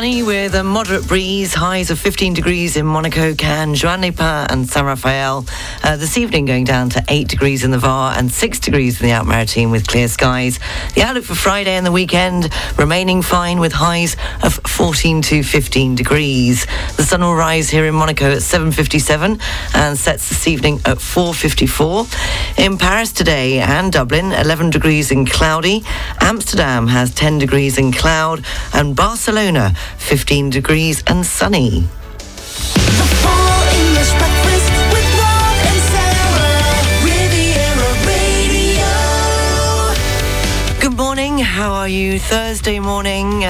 sunny with a moderate breeze, highs of 15 degrees in Monaco, Cannes, Juan-les-Pins and San Rafael. This evening going down to 8 degrees in the Var and 6 degrees in the Alpes-Maritime with clear skies. The outlook for Friday and the weekend remaining fine with highs of 14 to 15 degrees. The sun will rise here in Monaco at 7:57 and sets this evening at 4:54. In Paris today and Dublin, 11 degrees and cloudy. Amsterdam has 10 degrees and cloud and Barcelona 15 degrees and sunny. How are you? Thursday morning.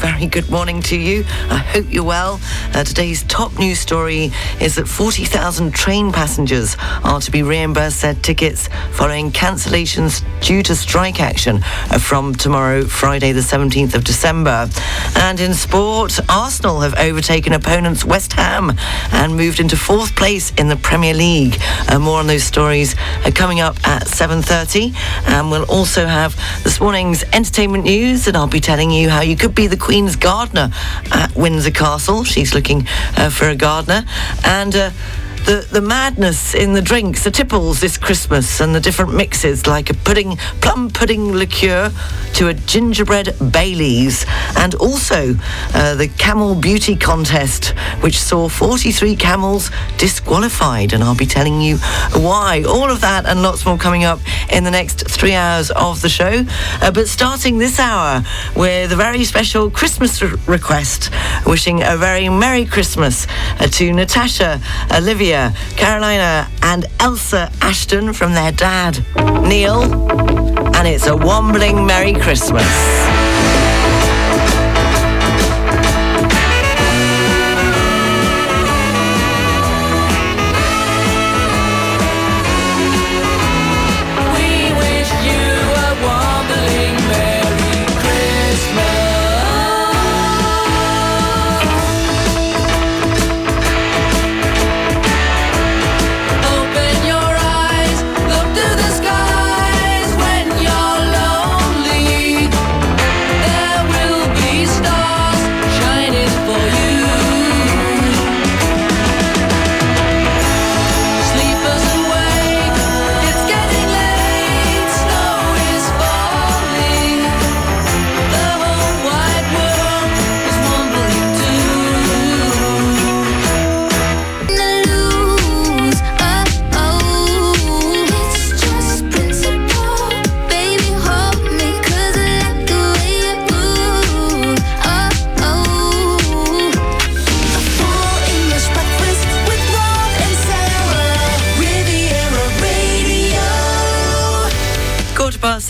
Very good morning to you. I hope you're well. Today's top news story is that 40,000 train passengers are to be reimbursed their tickets following cancellations due to strike action from tomorrow, Friday the 17th of December. And in sport, Arsenal have overtaken opponents West Ham and moved into fourth place in the Premier League. More on those stories coming up at 7:30. And we'll also have this morning's entertainment news, and I'll be telling you how you could be the Queen's gardener at Windsor Castle. She's looking for a gardener. And the madness in the drinks, the tipples this Christmas, and the different mixes, like a pudding, plum pudding liqueur to a gingerbread Baileys, and also the camel beauty contest, which saw 43 camels disqualified, and I'll be telling you why. All of that and lots more coming up in the next 3 hours of the show, but starting this hour with a very special Christmas request, wishing a very Merry Christmas to Natasha Olivia Carolina and Elsa Ashton from their dad, Neil, and it's a wombling Merry Christmas.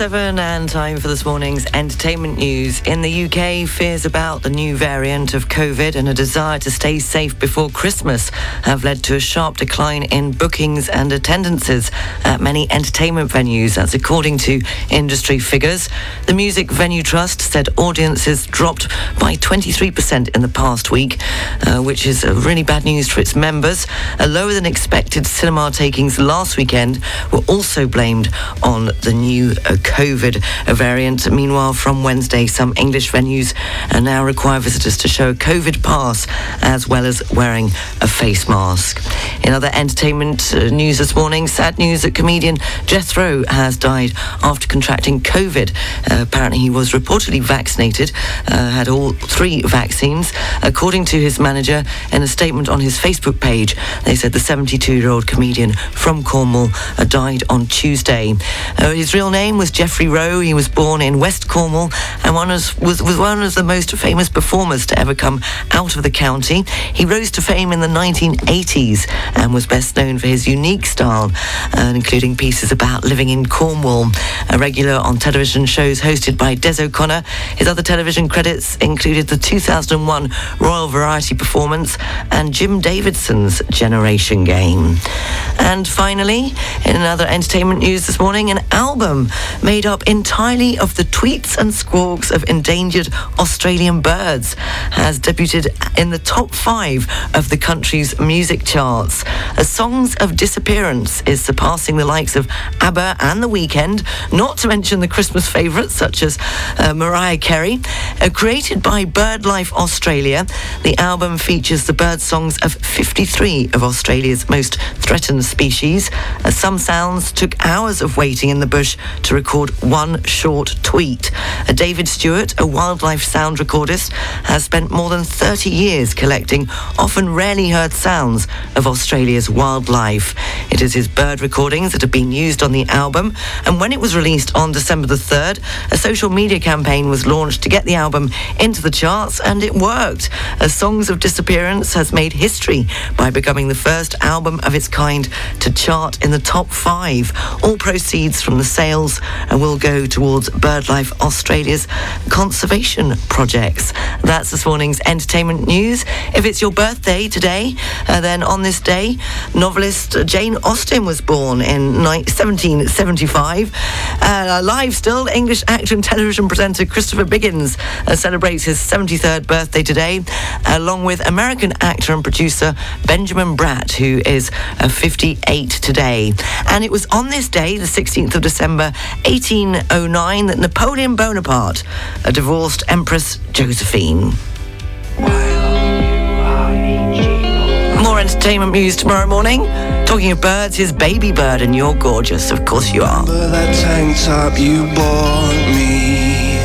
And time for this morning's entertainment news. In the UK, fears about the new variant of COVID and a desire to stay safe before Christmas have led to a sharp decline in bookings and attendances at many entertainment venues. That's according to industry figures. The Music Venue Trust said audiences dropped by 23% in the past week, which is really bad news for its members. Lower than expected cinema takings last weekend were also blamed on the new COVID variant. Meanwhile, from Wednesday, some English venues now require visitors to show a COVID pass as well as wearing a face mask. In other entertainment news this morning, sad news that comedian Jethro has died after contracting COVID. Apparently, he was reportedly vaccinated, had all three vaccines. According to his manager, in a statement on his Facebook page, they said the 72-year-old comedian from Cornwall died on Tuesday. His real name was Jeffrey Rowe. He was born in West Cornwall and was one of the most famous performers to ever come out of the county. He rose to fame in the 1980s and was best known for his unique style, including pieces about living in Cornwall. A regular on television shows hosted by Des O'Connor. His other television credits included the 2001 Royal Variety performance and Jim Davidson's Generation Game. And finally, in another entertainment news this morning, an album made up entirely of the tweets and squawks of endangered Australian birds, has debuted in the top 5 of the country's music charts. As Songs of Disappearance is surpassing the likes of ABBA and The Weeknd, not to mention the Christmas favourites such as Mariah Carey. Created by BirdLife Australia, the album features the bird songs of 53 of Australia's most threatened species. Some sounds took hours of waiting in the bush to record one short tweet. David Stewart, a wildlife sound recordist, has spent more than 30 years collecting often rarely heard sounds of Australia's wildlife. It is his bird recordings that have been used on the album, and when it was released on December the 3rd, a social media campaign was launched to get the album into the charts, and it worked. As Songs of Disappearance has made history by becoming the first album of its kind to chart in the top 5. All proceeds from the sales will go towards BirdLife Australia's conservation projects. That's this morning's entertainment news. If it's your birthday today, then on this day, novelist Jane Austen was born in 1775. Alive still, English actor and television presenter Christopher Biggins celebrates his 73rd birthday today, along with American actor and producer Benjamin Bratt, who is 58 today. And it was on this day, the 16th of December 1809, that Napoleon Bonaparte divorced Empress Josephine. More entertainment news tomorrow morning. Talking of birds, here's Baby Bird, and You're Gorgeous. Of course you are. Remember that tank top you bought me?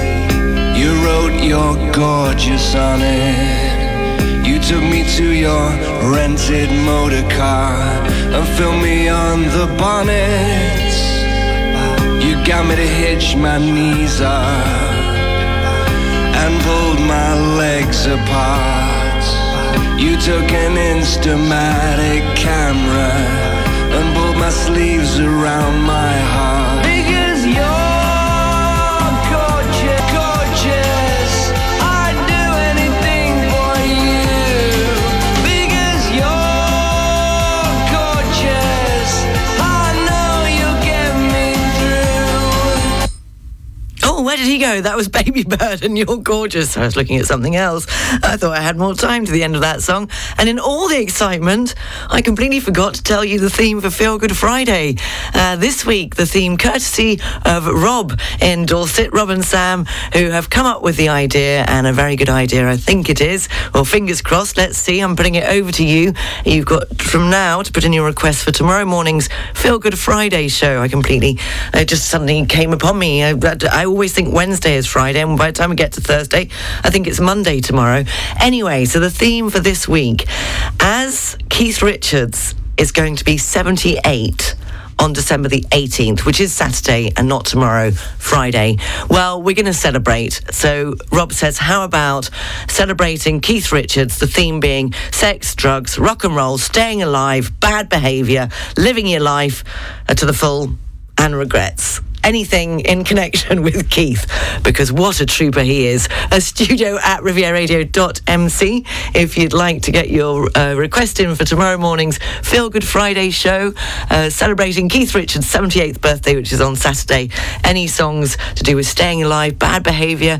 You wrote You're Gorgeous on it. You took me to your rented motor car and filmed me on the bonnet. You got me to hitch my knees up and pulled my legs apart. You took an Instamatic camera and pulled my sleeves around my heart. Because you're gorgeous, gorgeous, I'd do anything for you. Because you're gorgeous, I know you'll get me through. Oh, where did he go? That was Baby Bird, and You're Gorgeous. I was looking at something else. I thought I had more time to the end of that song. And in all the excitement, I completely forgot to tell you the theme for Feel Good Friday. This week, the theme courtesy of Rob in Dorset, Rob and Sam, who have come up with the idea, and a very good idea, I think it is. Well, fingers crossed, let's see. I'm putting it over to you. You've got from now to put in your request for tomorrow morning's Feel Good Friday show. I completely, it just suddenly came upon me. I always think Wednesday is Friday, and by the time we get to Thursday, I think it's Monday tomorrow. Anyway, so the theme for this week, as Keith Richards is going to be 78 on December the 18th, which is Saturday and not tomorrow, Friday. Well, we're going to celebrate. So Rob says, how about celebrating Keith Richards, the theme being sex, drugs, rock and roll, staying alive, bad behaviour, living your life to the full and regrets. Anything in connection with Keith, because what a trooper he is. A studio at rivieradio.mc if you'd like to get your request in for tomorrow morning's Feel Good Friday show, celebrating Keith Richards' 78th birthday, which is on Saturday. Any songs to do with staying alive, bad behaviour,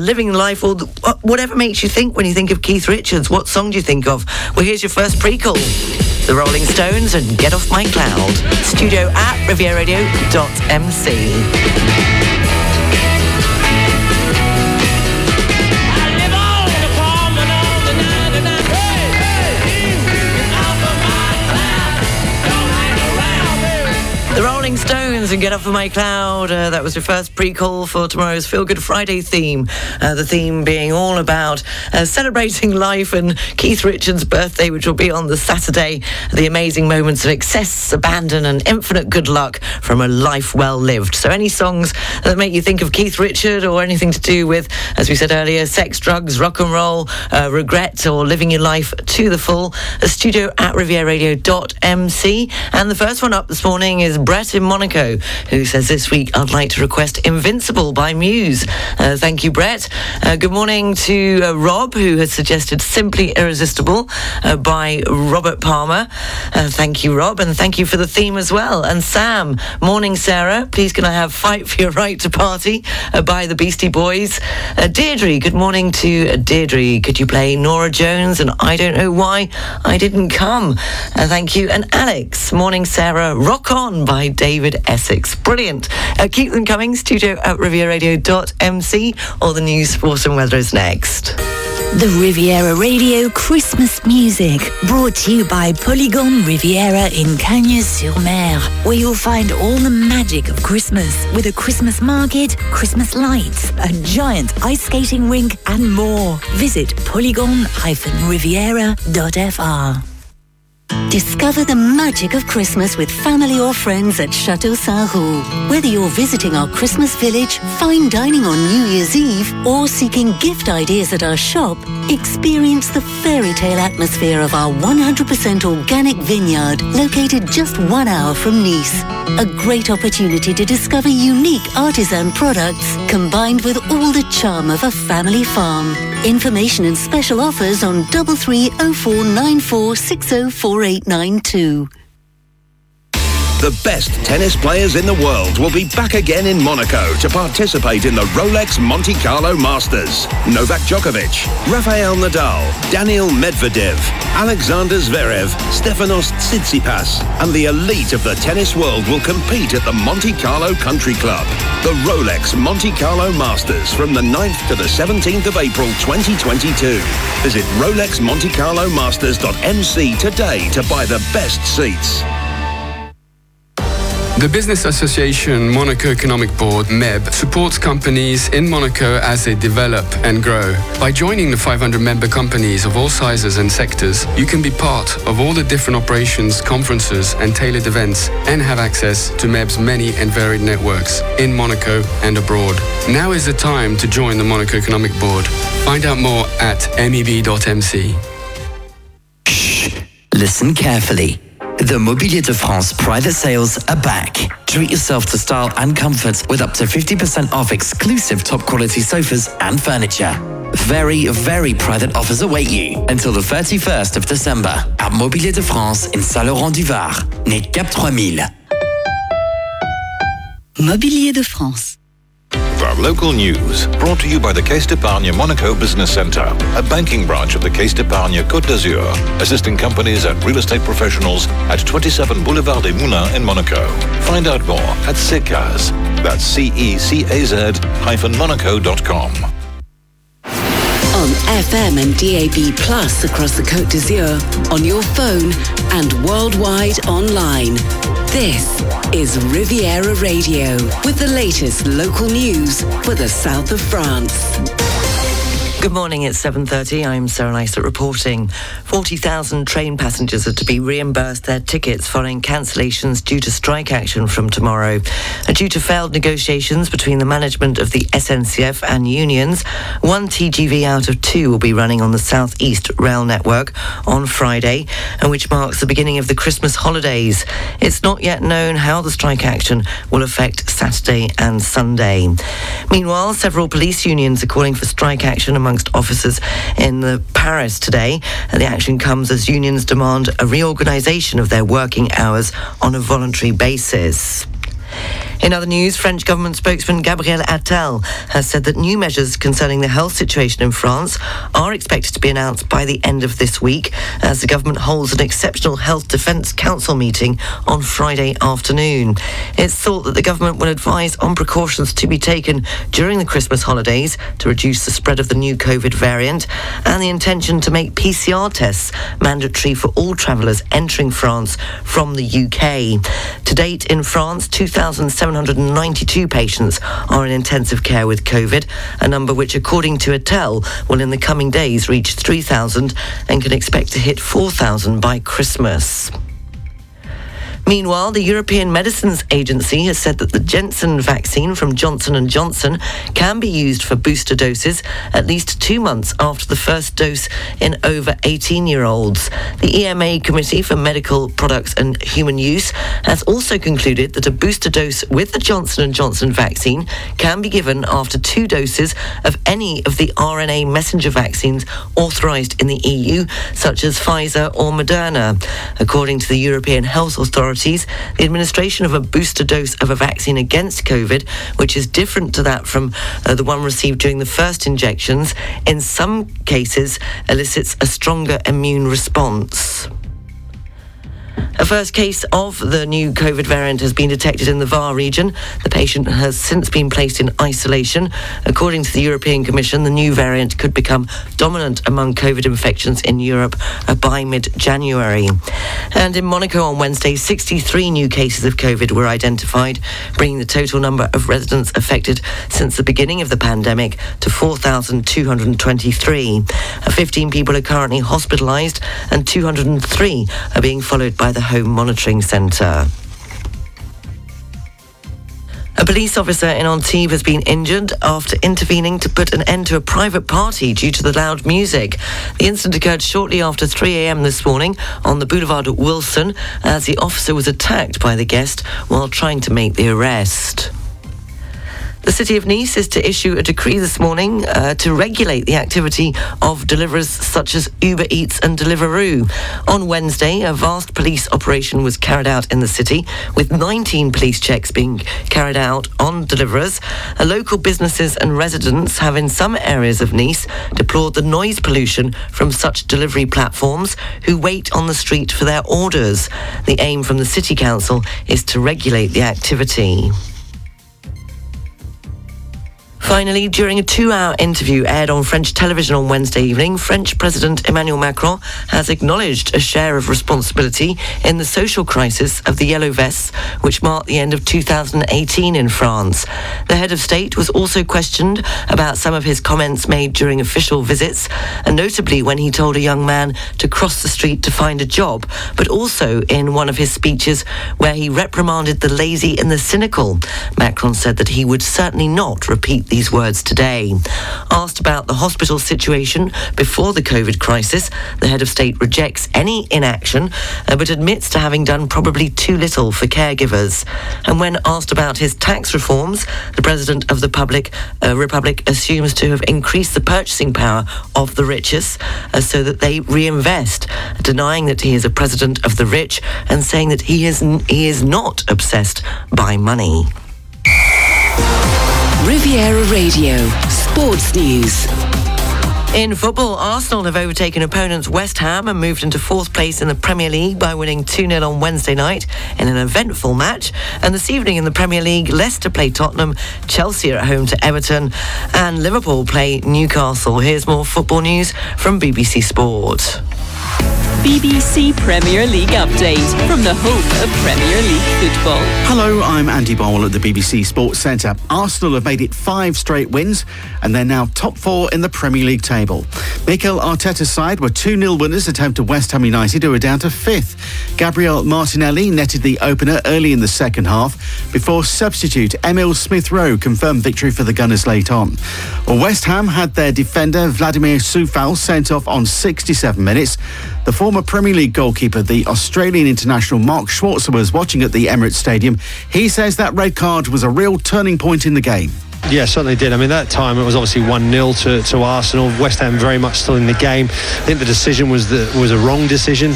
living life, or whatever makes you think when you think of Keith Richards. What song do you think of? Well, here's your first pre-call. The Rolling Stones and Get Off My Cloud. Studio at rivieradio.mc. The Rolling Stones and Get Off My Cloud. That was your first pre-call for tomorrow's Feel Good Friday theme. The theme being all about celebrating life and Keith Richards' birthday, which will be on the Saturday. The amazing moments of excess, abandon and infinite good luck from a life well lived. So any songs that make you think of Keith Richard, or anything to do with, as we said earlier, sex, drugs, rock and roll, regret, or living your life to the full. Studio at rivieradio.mc. And the first one up this morning is Brett in Monaco, who says, this week I'd like to request Invincible by Muse. Thank you, Brett. Good morning to Rob, who has suggested Simply Irresistible by Robert Palmer. Thank you, Rob, and thank you for the theme as well. And Sam, morning, Sarah. Please can I have Fight for Your Right to Party by the Beastie Boys. Deirdre, good morning to Deirdre. Could you play Nora Jones and I Don't Know Why I Didn't Come? Thank you. And Alex, morning, Sarah. Rock On by David Essex. Brilliant. Keep them coming. Studio at rivieradio.mc. All the news, sports and weather is next. The Riviera Radio Christmas Music, brought to you by Polygon Riviera in Cagnes-sur-Mer, where you'll find all the magic of Christmas, with a Christmas market, Christmas lights, a giant ice skating rink and more. Visit polygon-riviera.fr. Discover the magic of Christmas with family or friends at Chateau Saint-Roux. Whether you're visiting our Christmas village, fine dining on New Year's Eve, or seeking gift ideas at our shop, experience the fairy tale atmosphere of our 100% organic vineyard, located just 1 hour from Nice. A great opportunity to discover unique artisan products, combined with all the charm of a family farm. Information and special offers on 330494604892. The best tennis players in the world will be back again in Monaco to participate in the Rolex Monte Carlo Masters. Novak Djokovic, Rafael Nadal, Daniil Medvedev, Alexander Zverev, Stefanos Tsitsipas, and the elite of the tennis world will compete at the Monte Carlo Country Club. The Rolex Monte Carlo Masters, from the 9th to the 17th of April 2022. Visit rolexmontecarlomasters.mc today to buy the best seats. The Business Association Monaco Economic Board, MEB, supports companies in Monaco as they develop and grow. By joining the 500 member companies of all sizes and sectors, you can be part of all the different operations, conferences and tailored events, and have access to MEB's many and varied networks in Monaco and abroad. Now is the time to join the Monaco Economic Board. Find out more at meb.mc. Shh! Listen carefully. The Mobilier de France private sales are back. Treat yourself to style and comfort with up to 50% off exclusive top quality sofas and furniture. Very, very private offers await you until the 31st of December at Mobilier de France in Saint-Laurent du Var, near Cap 3000. Mobilier de France. Our local news, brought to you by the Caisse d'Épargne Monaco Business Centre, a banking branch of the Caisse d'Épargne Côte d'Azur, assisting companies and real estate professionals at 27 Boulevard des Moulins in Monaco. Find out more at CECAZ, that's CECAZ-monaco.com. On FM and DAB Plus across the Côte d'Azur, on your phone and worldwide online. This is Riviera Radio, with the latest local news for the south of France. Good morning, it's 7.30. I'm Sarah Lysett reporting. 40,000 train passengers are to be reimbursed their tickets following cancellations due to strike action from tomorrow. Due to failed negotiations between the management of the SNCF and unions, one TGV out of two will be running on the South East Rail Network on Friday, which marks the beginning of the Christmas holidays. It's not yet known how the strike action will affect Saturday and Sunday. Meanwhile, several police unions are calling for strike action amongst officers in Paris today. The action comes as unions demand a reorganisation of their working hours on a voluntary basis. In other news, French government spokesman Gabriel Attal has said that new measures concerning the health situation in France are expected to be announced by the end of this week, as the government holds an exceptional Health Defence Council meeting on Friday afternoon. It's thought that the government will advise on precautions to be taken during the Christmas holidays to reduce the spread of the new COVID variant, and the intention to make PCR tests mandatory for all travellers entering France from the UK. To date in France, 2,792 patients are in intensive care with COVID, a number which, according to Attal, will in the coming days reach 3,000 and can expect to hit 4,000 by Christmas. Meanwhile, the European Medicines Agency has said that the Janssen vaccine from Johnson & Johnson can be used for booster doses at least 2 months after the first dose in over 18-year-olds. The EMA Committee for Medical Products and Human Use has also concluded that a booster dose with the Johnson & Johnson vaccine can be given after 2 doses of any of the RNA messenger vaccines authorised in the EU, such as Pfizer or Moderna. According to the European health authorities, the administration of a booster dose of a vaccine against COVID, which is different to that from the one received during the first injections, in some cases elicits a stronger immune response. A first case of the new COVID variant has been detected in the Var region. The patient has since been placed in isolation. According to the European Commission, the new variant could become dominant among COVID infections in Europe by mid-January. And in Monaco on Wednesday, 63 new cases of COVID were identified, bringing the total number of residents affected since the beginning of the pandemic to 4,223. 15 people are currently hospitalised and 203 are being followed by the Home Monitoring Centre. A police officer in Antibes has been injured after intervening to put an end to a private party due to the loud music. The incident occurred shortly after 3 a.m. this morning on the Boulevard Wilson as the officer was attacked by the guest while trying to make the arrest. The City of Nice is to issue a decree this morning to regulate the activity of deliverers such as Uber Eats and Deliveroo. On Wednesday, a vast police operation was carried out in the city, with 19 police checks being carried out on deliverers. Local businesses and residents have in some areas of Nice deplored the noise pollution from such delivery platforms who wait on the street for their orders. The aim from the City Council is to regulate the activity. Finally, during a 2-hour interview aired on French television on Wednesday evening, French President Emmanuel Macron has acknowledged a share of responsibility in the social crisis of the Yellow Vests, which marked the end of 2018 in France. The head of state was also questioned about some of his comments made during official visits, and notably when he told a young man to cross the street to find a job, but also in one of his speeches where he reprimanded the lazy and the cynical. Macron said that he would certainly not repeat these words today. Asked about the hospital situation before the COVID crisis, the head of state rejects any inaction, but admits to having done probably too little for caregivers. And when asked about his tax reforms, the president of the Republic assumes to have increased the purchasing power of the richest so that they reinvest, denying that he is a president of the rich and saying that he is not obsessed by money. Riviera Radio Sports News. In football, Arsenal have overtaken opponents West Ham and moved into 4th place in the Premier League by winning 2-0 on Wednesday night in an eventful match. And this evening in the Premier League, Leicester play Tottenham, Chelsea are at home to Everton, and Liverpool play Newcastle. Here's more football news from BBC Sport. BBC Premier League update from the home of Premier League football. Hello, I'm Andy Bowell at the BBC Sports Centre. Arsenal have made it 5 straight wins and they're now top 4 in the Premier League table. Mikel Arteta's side were 2-0 winners at home to West Ham United, who are down to 5th. Gabriel Martinelli netted the opener early in the second half before substitute Emil Smith-Rowe confirmed victory for the Gunners late on. Well, West Ham had their defender Vladimir Sufal sent off on 67 minutes. The former Premier League goalkeeper, the Australian international Mark Schwarzer, was watching at the Emirates Stadium. He says that red card was a real turning point in the game. Yeah, certainly did. I mean, that time it was obviously 1-0 to Arsenal. West Ham very much still in the game. I think the decision was a wrong decision.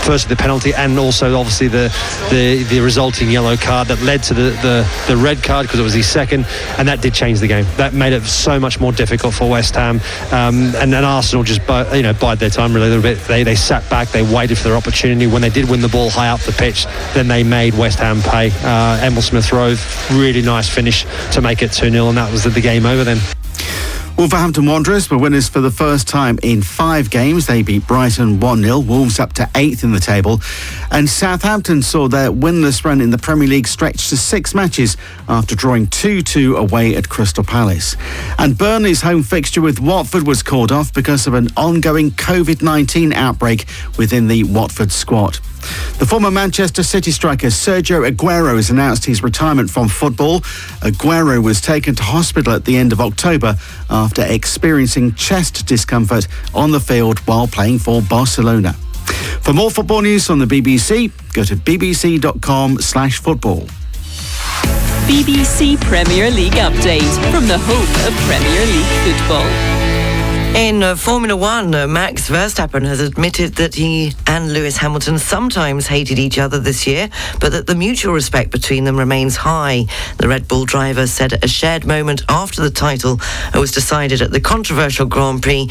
Firstly, the penalty, and also obviously the resulting yellow card that led to the red card, because it was his second, and that did change the game. That made it so much more difficult for West Ham. And then Arsenal just bide their time really a little bit. They sat back, they waited for their opportunity. When they did win the ball high up the pitch, then they made West Ham pay. Emil Smith-Rowe, really nice finish to make it 2-0, and that was the game over then. Wolverhampton Wanderers were winners for the first time in 5 games. They beat Brighton 1-0, Wolves up to 8th in the table. And Southampton saw their winless run in the Premier League stretched to 6 matches after drawing 2-2 away at Crystal Palace. And Burnley's home fixture with Watford was called off because of an ongoing COVID-19 outbreak within the Watford squad. The former Manchester City striker Sergio Aguero has announced his retirement from football. Aguero was taken to hospital at the end of October after experiencing chest discomfort on the field while playing for Barcelona. For more football news on the BBC, go to bbc.com/football. BBC Premier League update from the home of Premier League football. In Formula One, Max Verstappen has admitted that he and Lewis Hamilton sometimes hated each other this year, but that the mutual respect between them remains high. The Red Bull driver said a shared moment after the title was decided at the controversial Grand Prix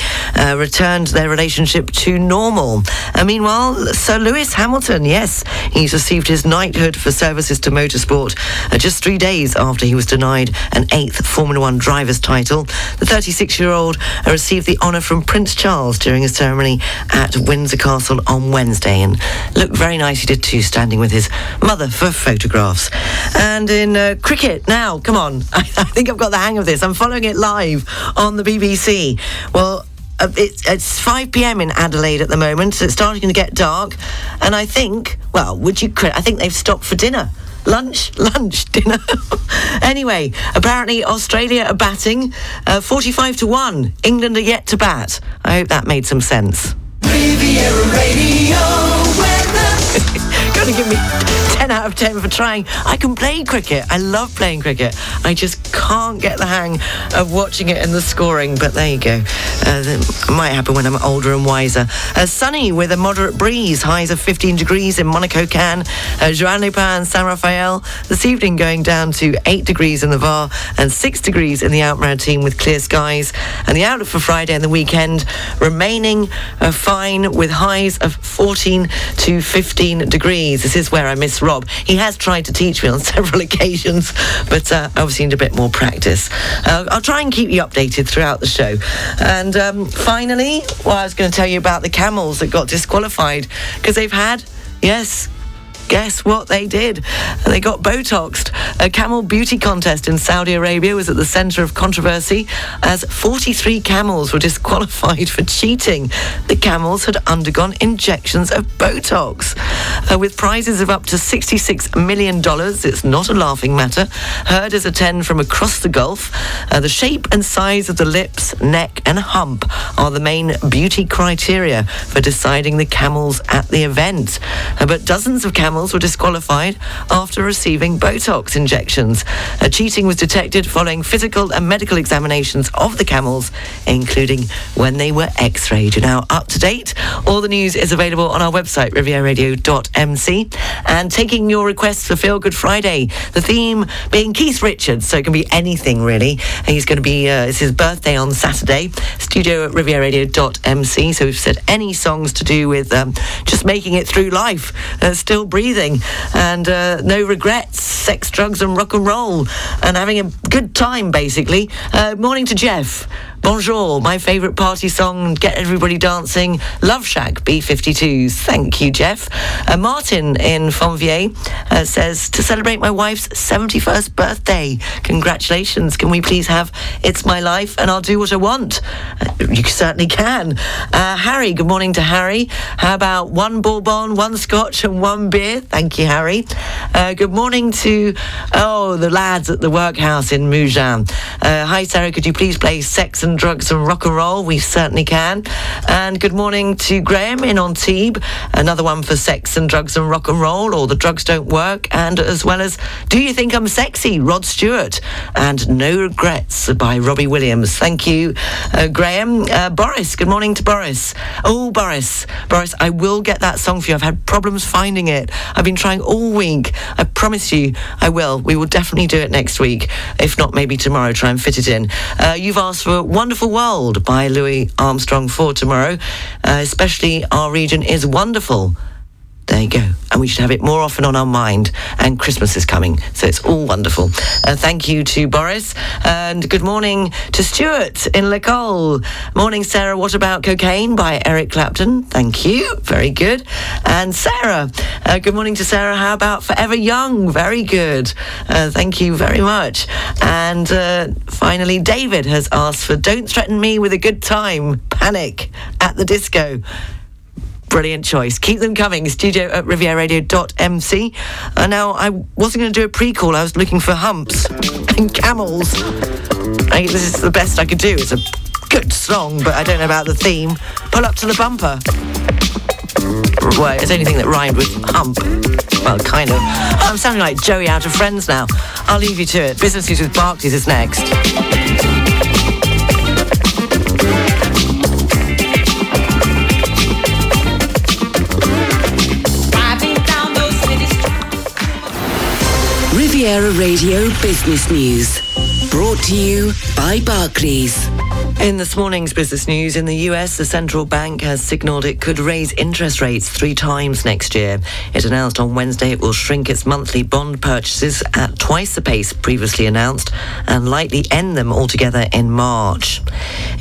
returned their relationship to normal. Meanwhile, Sir Lewis Hamilton, yes, he's received his knighthood for services to motorsport just 3 days after he was denied an 8th Formula One driver's title. The 36-year-old received the honour from Prince Charles during a ceremony at Windsor Castle on Wednesday, and looked very nice he did too, standing with his mother for photographs. And in cricket now, come on, I think I've got the hang of this. I'm following it live on the BBC. Well, it's 5 p.m. in Adelaide at the moment, so it's starting to get dark, and I think, well, I think they've stopped for dinner. Lunch, dinner. Anyway, apparently Australia are batting 45-1. England are yet to bat. I hope that made some sense. Riviera Radio weather. Gotta give me 10 out of 10 for trying. I can play cricket. I love playing cricket. I just can't get the hang of watching it and the scoring, but there you go. That might happen when I'm older and wiser. Sunny with a moderate breeze, highs of 15 degrees in Monaco, Cannes, Juan-les-Pins and San Rafael. This evening going down to 8 degrees in the Var and 6 degrees in the Outmarantine with clear skies. And the outlook for Friday and the weekend remaining fine with highs of 14 to 15 degrees. This is where I miss Rob. He has tried to teach me on several occasions, but obviously need a bit more practice. I'll try and keep you updated throughout the show. And finally, well, I was going to tell you about the camels that got disqualified because they've had, yes, guess what they did? They got Botoxed. A camel beauty contest in Saudi Arabia was at the centre of controversy as 43 camels were disqualified for cheating. The camels had undergone injections of Botox. With prizes of up to $66 million, it's not a laughing matter. Herders attend from across the Gulf. The shape and size of the lips, neck and hump are the main beauty criteria for deciding the camels at the event. But dozens of camels were disqualified after receiving Botox injections. Cheating was detected following physical and medical examinations of the camels, including when they were x-rayed. You're now up to date. All the news is available on our website, rivieradio.mc. And taking your requests for Feel Good Friday, the theme being Keith Richards, so it can be anything really. And he's going to be, it's his birthday on Saturday, studio at rivieradio.mc. So we've said any songs to do with just making it through life, still breathing. And no regrets, sex, drugs and rock and roll, and having a good time basically. Morning to Jeff. Bonjour, my favourite party song, get everybody dancing, Love Shack, B52s. Thank you, Jeff. Martin in Fonvier says, to celebrate my wife's 71st birthday. Congratulations. Can we please have It's My Life and I'll Do What I Want? You certainly can. Harry, good morning to Harry. How about one bourbon, one scotch and one beer? Thank you, Harry. Good morning to, the lads at the workhouse in Mougins. Hi, Sarah, could you please play Sex and Drugs and Rock and Roll? We certainly can. And good morning to Graham in Antibes. Another one for Sex and Drugs and Rock and Roll, or The Drugs Don't Work, and as well as Do You Think I'm Sexy? Rod Stewart, and No Regrets by Robbie Williams. Thank you, Graham. Boris, good morning to Boris. Oh, Boris, I will get that song for you. I've had problems finding it. I've been trying all week. I promise you I will. We will definitely do it next week. If not, maybe tomorrow, try and fit it in. You've asked for Wonderful World by Louis Armstrong for tomorrow. Especially Our Region Is Wonderful. There you go. And we should have it more often on our mind. And Christmas is coming, so it's all wonderful. Thank you to Boris. And good morning to Stuart in Le Col. Morning, Sarah. What About Cocaine by Eric Clapton? Thank you. Very good. And Sarah. Good morning to Sarah. How about Forever Young? Very good. Thank you very much. And finally, David has asked for Don't Threaten Me With a Good Time, Panic at the Disco. Brilliant choice. Keep them coming. Studio at rivieradio.mc. And now, I wasn't going to do a pre-call. I was looking for humps and camels. I think this is the best I could do. It's a good song, but I don't know about the theme. Pull up to the bumper. Well, it's anything that rhymed with hump. Well, kind of. I'm sounding like Joey out of Friends now. I'll leave you to it. Business News with Barclays is next. Riviera Radio Business News, brought to you by Barclays. In this morning's business news, in the US, the central bank has signalled it could raise interest rates 3 times next year. It announced on Wednesday it will shrink its monthly bond purchases at twice the pace previously announced and likely end them altogether in March.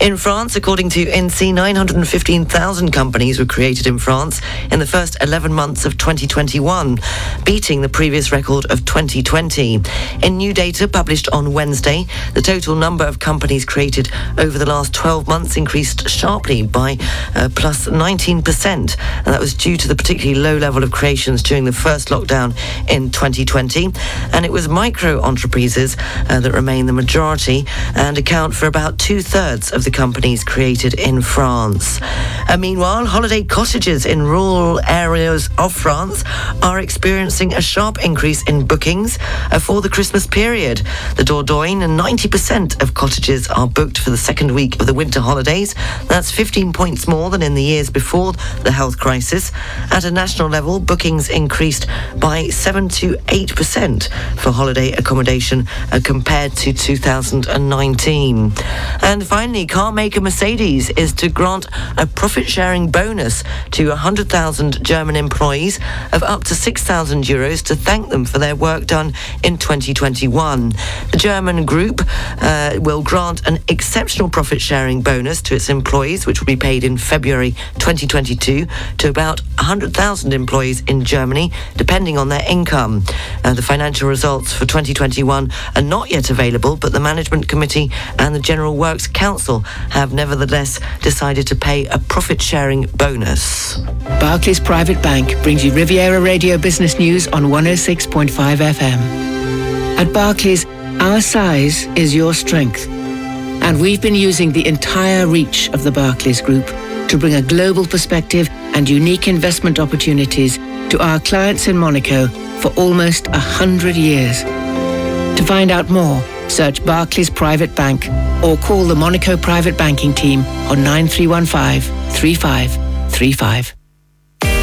In France, according to INSEE, 915,000 companies were created in France in the first 11 months of 2021, beating the previous record of 2020. In new data published on Wednesday, the total number of companies created over the last 12 months increased sharply by plus 19%, and that was due to the particularly low level of creations during the first lockdown in 2020, and it was micro-entreprises that remain the majority and account for about 2/3 of the companies created in France. Meanwhile, holiday cottages in rural areas of France are experiencing a sharp increase in bookings for the Christmas period. The Dordogne, 90% of cottages are booked for the second week of the winter holidays. That's 15 points more than in the years before the health crisis. At a national level, bookings increased by 7 to 8% for holiday accommodation compared to 2019. And finally, car maker Mercedes is to grant a profit-sharing bonus to 100,000 German employees of up to €6,000 to thank them for their work done in 2021. The German group will grant an exceptional profit-sharing bonus to its employees, which will be paid in February 2022 to about 100,000 employees in Germany, depending on their income. The financial results for 2021 are not yet available, but the Management Committee and the General Works Council have nevertheless decided to pay a profit-sharing bonus. Barclays Private Bank brings you Riviera Radio Business News on 106.5 FM. At Barclays, our size is your strength. And we've been using the entire reach of the Barclays Group to bring a global perspective and unique investment opportunities to our clients in Monaco for almost 100 years. To find out more, search Barclays Private Bank or call the Monaco Private Banking Team on 9315 3535.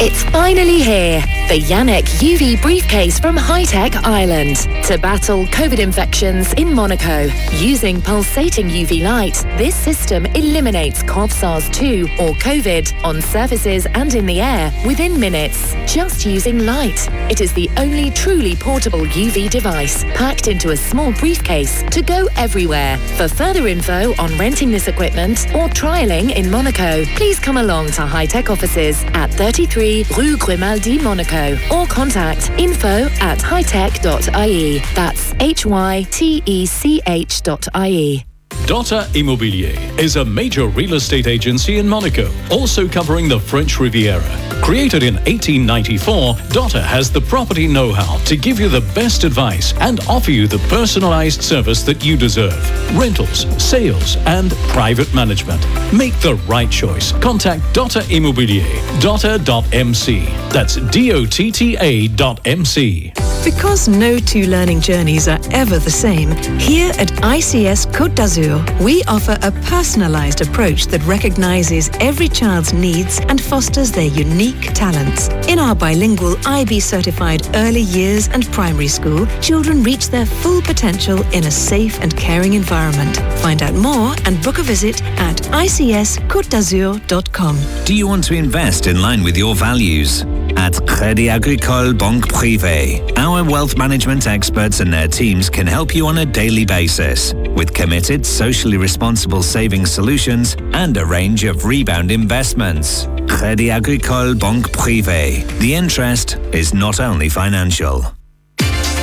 It's finally here, the Yannick UV briefcase from High Tech Ireland, to battle COVID infections in Monaco. Using pulsating UV light, this system eliminates CoV-SARS-2 or COVID on surfaces and in the air within minutes, just using light. It is the only truly portable UV device packed into a small briefcase to go everywhere. For further info on renting this equipment or trialling in Monaco, please come along to High Tech offices at 33 Rue Grimaldi, Monaco, or contact info@hightech.ie. That's hytech.ie. Dotter Immobilier is a major real estate agency in Monaco, also covering the French Riviera. Created in 1894, Dotter has the property know-how to give you the best advice and offer you the personalized service that you deserve. Rentals, sales, and private management. Make the right choice. Contact Dotter Immobilier, dotter.mc. That's dotta.mc. Because no two learning journeys are ever the same, here at ICS Côte d'Azur, we offer a personalised approach that recognises every child's needs and fosters their unique talents. In our bilingual IB-certified early years and primary school, children reach their full potential in a safe and caring environment. Find out more and book a visit at icscotedazur.com. Do you want to invest in line with your values? At Crédit Agricole Banque Privée, our wealth management experts and their teams can help you on a daily basis with committed, socially responsible savings solutions and a range of rebound investments. Crédit Agricole Banque Privée. The interest is not only financial.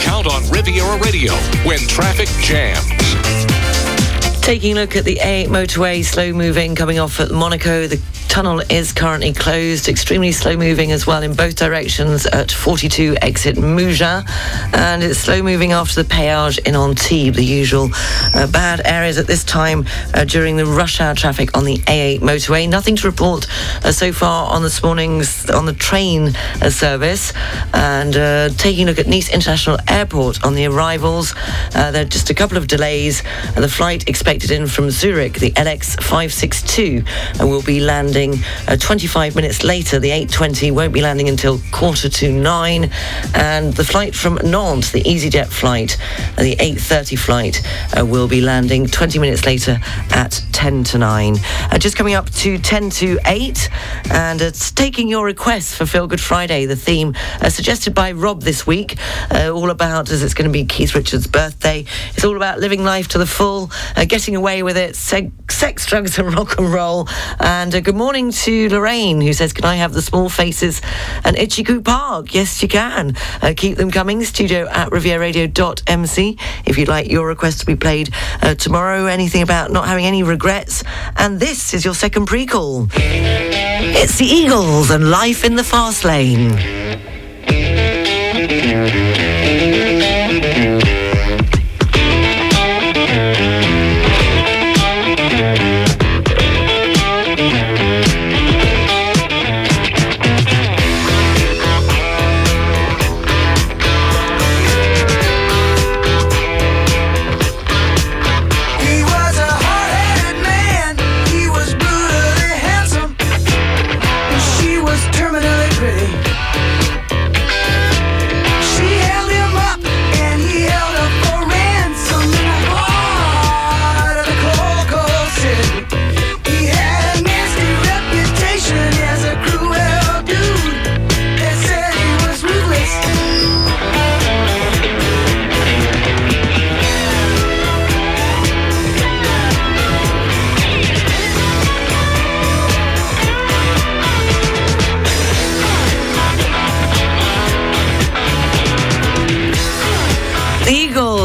Count on Riviera Radio when traffic jams. Taking a look at the A8 motorway, slow moving, coming off at Monaco, the tunnel is currently closed. Extremely slow moving as well in both directions at 42 exit Mougins, and it's slow moving after the péage in Antibes, the usual bad areas at this time during the rush hour traffic on the A8 motorway. Nothing to report so far on this morning's on the train service. And taking a look at Nice International Airport on the arrivals, there are just a couple of delays. The flight expected in from Zurich, the LX 562, will be landing 25 minutes later. The 820 won't be landing until 9:15, and the flight from Nantes, the EasyJet flight, the 8:30 flight, will be landing 20 minutes later at 9:10. Just coming up to 7:50, and it's taking your requests for Feel Good Friday, the theme suggested by Rob this week, all about, as it's going to be Keith Richards' birthday, it's all about living life to the full, getting away with it, sex, drugs and rock and roll. And good morning to Lorraine, who says, can I have the small faces and Ichiku Park? Yes, you can. Keep them coming. studio@rivieradio.mc if you'd like your request to be played tomorrow. Anything about not having any regrets. And this is your second pre-call. It's the Eagles and Life in the Fast Lane.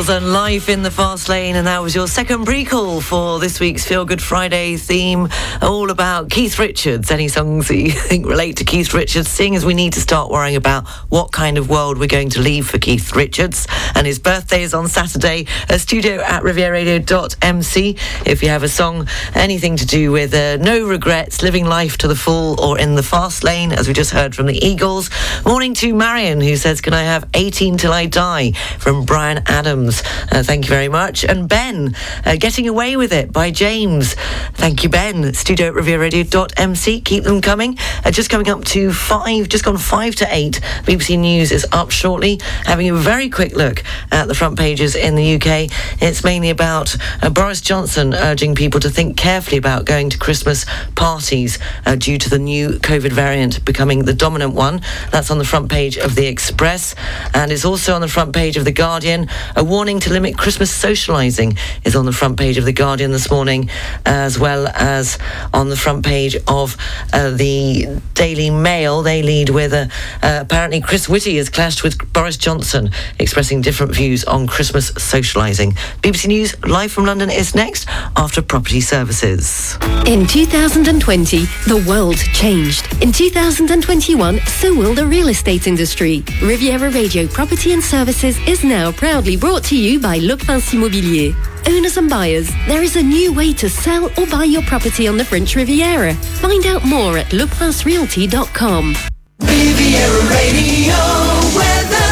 And Life in the Fast Lane, and that was your second pre-call for this week's Feel Good Friday theme, all about Keith Richards. Any songs that you think relate to Keith Richards, seeing as we need to start worrying about what kind of world we're going to leave for Keith Richards. And his birthday is on Saturday. Studio@rivieradio.mc if you have a song, anything to do with no regrets, living life to the full, or in the fast lane, as we just heard from the Eagles. Morning to Marion, who says, can I have 18 Till I Die from Brian Adams? Thank you very much. And Ben, Getting Away With It by James. Thank you, Ben. Studio@rivieradio.mc. Keep them coming. Just coming up to 5, just gone 5 to 8. BBC News is up shortly, having a very quick look at the front pages in the UK. It's mainly about Boris Johnson urging people to think carefully about going to Christmas parties due to the new COVID variant becoming the dominant one. That's on the front page of The Express, and it's also on the front page of The Guardian. A warning to limit Christmas socialising is on the front page of The Guardian this morning, as well as on the front page of the Daily Mail. They lead with apparently Chris Whitty has clashed with Boris Johnson, expressing different views on Christmas socialising. BBC News live from London is next after Property Services. In 2020, the world changed. In 2021, so will the real estate industry. Riviera Radio Property and Services is now proudly brought to you by L'Opince Immobilier. Owners and buyers, there is a new way to sell or buy your property on the French Riviera. Find out more at LePrinceRealty.com. Riviera Radio Weather.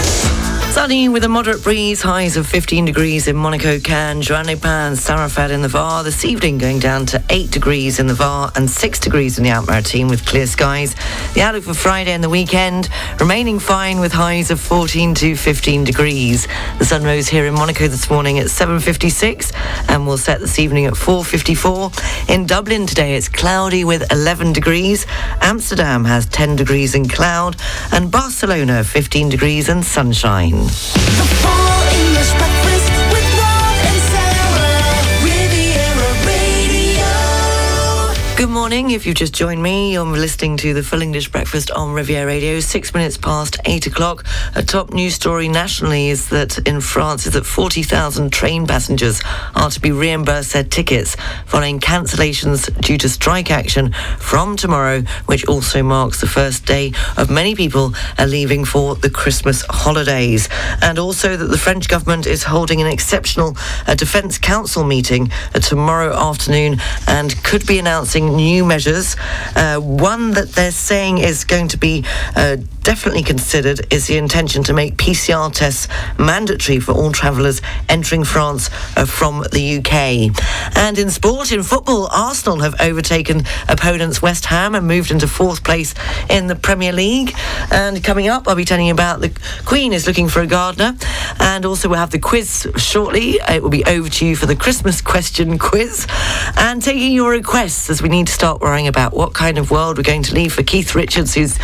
Sunny with a moderate breeze, highs of 15 degrees in Monaco, Cannes, Juan-les-Pins, Saint-Raphaël in the Var. This evening going down to 8 degrees in the Var and 6 degrees in the Alpes-Maritimes with clear skies. The outlook for Friday and the weekend remaining fine with highs of 14 to 15 degrees. The sun rose here in Monaco this morning at 7:56 and will set this evening at 4:54. In Dublin today it's cloudy with 11 degrees. Amsterdam has 10 degrees in cloud, and Barcelona 15 degrees and sunshine. The full English breakfast with Rob and Sarah, Riviera Radio. Good morning. If you've just joined me, you're listening to the Full English Breakfast on Riviera Radio. 6 minutes past 8 o'clock. A top news story nationally is that in France 40,000 train passengers are to be reimbursed their tickets following cancellations due to strike action from tomorrow, which also marks the first day of many people are leaving for the Christmas holidays. And also that the French government is holding an exceptional Defence Council meeting tomorrow afternoon and could be announcing new measures. One that they're saying is going to be definitely considered is the intention to make PCR tests mandatory for all travellers entering France from the UK. And in sport, in football, Arsenal have overtaken opponents West Ham and moved into fourth place in the Premier League. And coming up, I'll be telling you about the Queen is looking for a gardener. And also we'll have the quiz shortly. It will be over to you for the Christmas question quiz. And taking your requests as we need to start worrying about what kind of world we're going to leave for Keith Richards, who's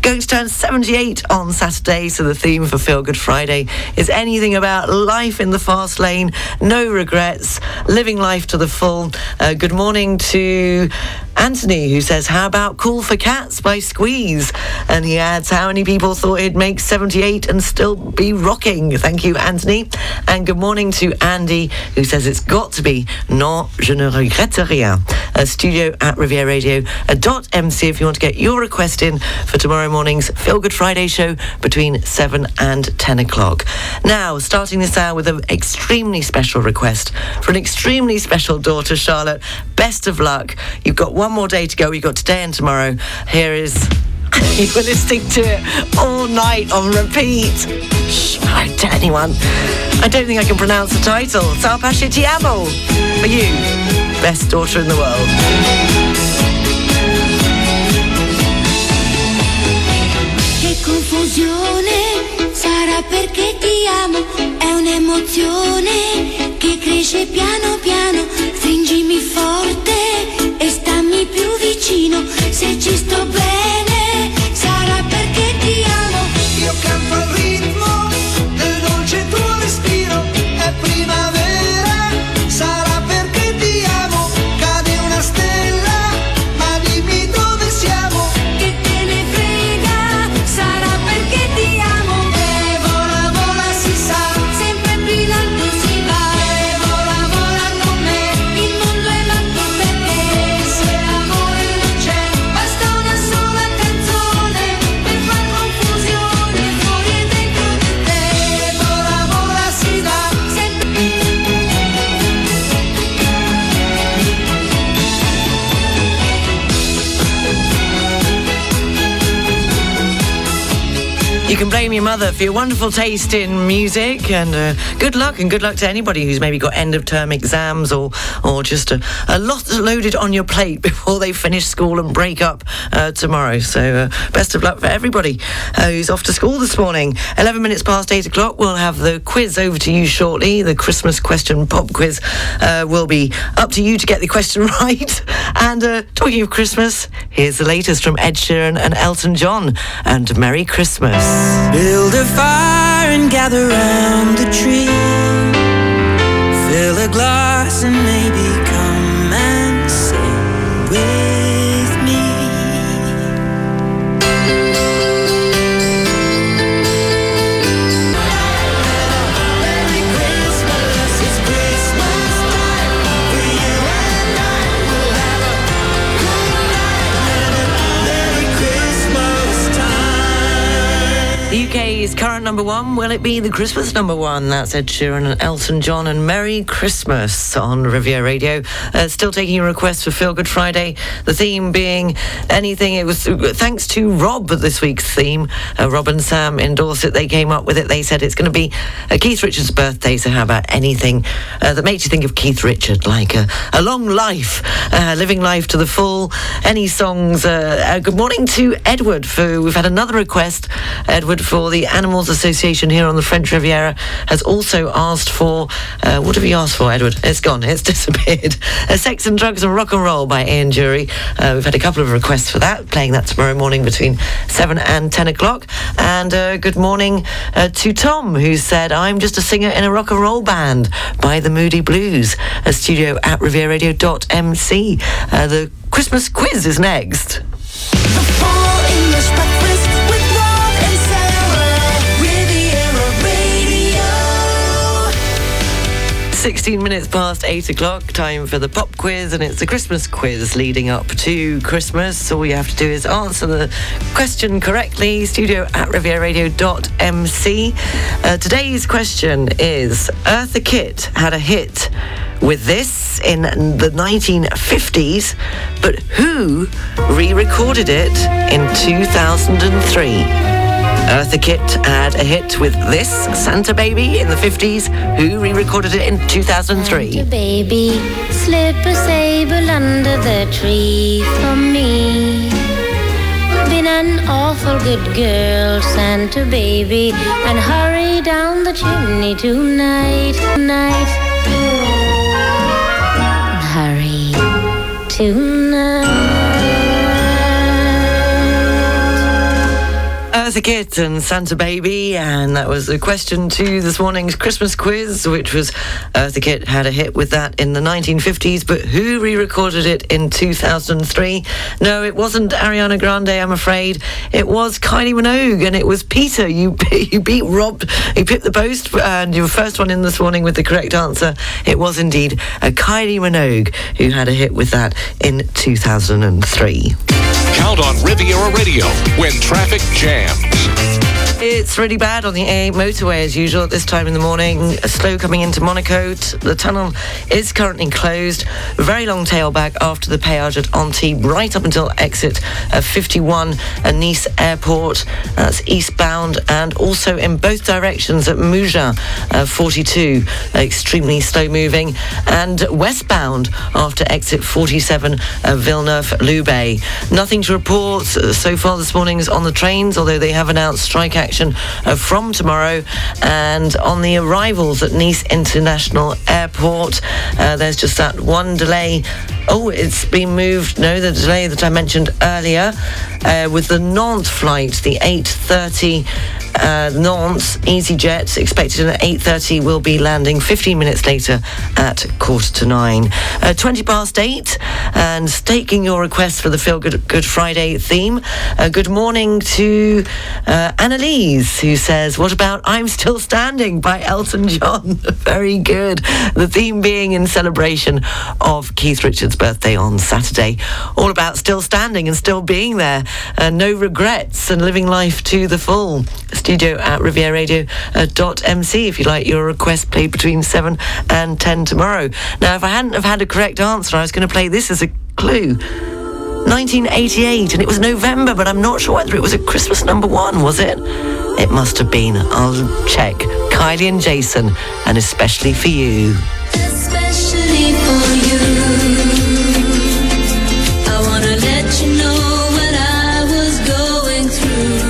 going to turn 78 on Saturday. So the theme for Feel Good Friday is anything about life in the fast lane, no regrets, living life to the full. Good morning to Anthony, who says, how about Call for Cats by Squeeze? And he adds, how many people thought it'd make 78 and still be rocking? Thank you, Anthony. And good morning to Andy, who says, it's got to be Non, Je ne regrette rien. Studio at rivieradio.mc if you want to get your request in for tomorrow morning's Feel Good Friday show between 7 and 10 o'clock. Now, starting this hour with an extremely special request for an extremely special daughter, Charlotte. Best of luck. You've got one more day to go. We've got today and tomorrow. Here is... You're listening to it all night on repeat. Shh, I don't tell anyone. I don't think I can pronounce the title. Sarpashe Ti Amo. For you, best daughter in the world. È un'emozione che cresce piano piano, stringimi forte e stammi più vicino, se ci sto bene sarà perché ti amo. Io canto al ritmo del dolce tuo respiro, è primavera, sarà perché ti amo, cade una stella, ma dimmi dove siamo, che te ne frega, sarà perché ti amo, e vola vola si sa. You can blame your mother for your wonderful taste in music, and good luck to anybody who's maybe got end-of-term exams or just a lot loaded on your plate before they finish school and break up tomorrow. So best of luck for everybody who's off to school this morning. 11 minutes past 8 o'clock, we'll have the quiz over to you shortly. The Christmas question pop quiz will be up to you to get the question right. And talking of Christmas, here's the latest from Ed Sheeran and Elton John, and Merry Christmas. Build a fire and gather round the tree, fill a glass and maybe come and sit with me. Merry Christmas, it's Christmas time, for you and I will have a good night. Merry Christmas time. The UK's current number one, will it be the Christmas number one? That's Ed Sheeran and Elton John and Merry Christmas on Riviera Radio. Still taking your requests for Feel Good Friday. The theme being anything. It was thanks to Rob this week's theme. Rob and Sam in Dorset, they came up with it. They said it's going to be Keith Richards' birthday, so how about anything that makes you think of Keith Richard, like a long life, living life to the full, any songs. Good morning to Edward, we've had another request. Edward for the Animals Association here on the French Riviera has also asked for, what have you asked for, Edward? It's gone, it's disappeared. Sex and Drugs and Rock and Roll by Ian Dury. We've had a couple of requests for that, playing that tomorrow morning between 7 and 10 o'clock. And good morning to Tom, who said, I'm just a singer in a rock and roll band by the Moody Blues. A studio at rivieradio.mc. The Christmas quiz is next. The full English breakfast with Rob and Sarah, Riviera Radio. 8:16, time for the pop quiz, and it's the Christmas quiz leading up to Christmas. All you have to do is answer the question correctly, studio@rivieradio.mc. Today's question is, Eartha Kitt had a hit with this in the 1950s, but who re-recorded it in 2003? Eartha Kitt had a hit with this, Santa Baby, in the 50s. Who re-recorded it in 2003? Santa Baby, slip a sable under the tree for me. Been an awful good girl, Santa Baby, and hurry down the chimney tonight. Eartha Kitt and Santa Baby, and that was the question to this morning's Christmas quiz, which was Eartha Kitt had a hit with that in the 1950s, but who re-recorded it in 2003? No, it wasn't Ariana Grande, I'm afraid. It was Kylie Minogue, and it was Peter. You beat Rob, you picked the post, and you were first one in this morning with the correct answer. It was indeed Kylie Minogue who had a hit with that in 2003. Count on Riviera Radio when traffic jams. It's really bad on the A motorway as usual at this time in the morning. Slow coming into Monaco. The tunnel is currently closed. Very long tailback after the péage at Antibes, right up until exit 51 at Nice Airport. That's eastbound, and also in both directions at Mougins 42. Extremely slow moving. And westbound after exit 47 Villeneuve-Loubet. Nothing to report so far this morning is on the trains, although they have announced strike action from tomorrow. And on the arrivals at Nice International Airport, there's just that one delay. Oh, it's been moved. No, the delay that I mentioned earlier with the Nantes flight, the 8:30 Nantes EasyJet, expected at 8:30, will be landing 15 minutes later at 9:15. 8:20, and taking your request for the Feel Good Friday theme. Good morning to Annalise, who says, what about I'm Still Standing by Elton John? Very good. The theme being in celebration of Keith Richards' birthday on Saturday. All about still standing and still being there. No regrets and living life to the full. Studio@rivieradio.mc if you like your request played between 7 and 10 tomorrow. Now, if I hadn't have had a correct answer, I was going to play this as a clue. 1988, and it was November, but I'm not sure whether it was a Christmas #1, was it? It must have been. I'll check. Kylie and Jason, and Especially for You. Especially for you. I want to let you know what I was going through.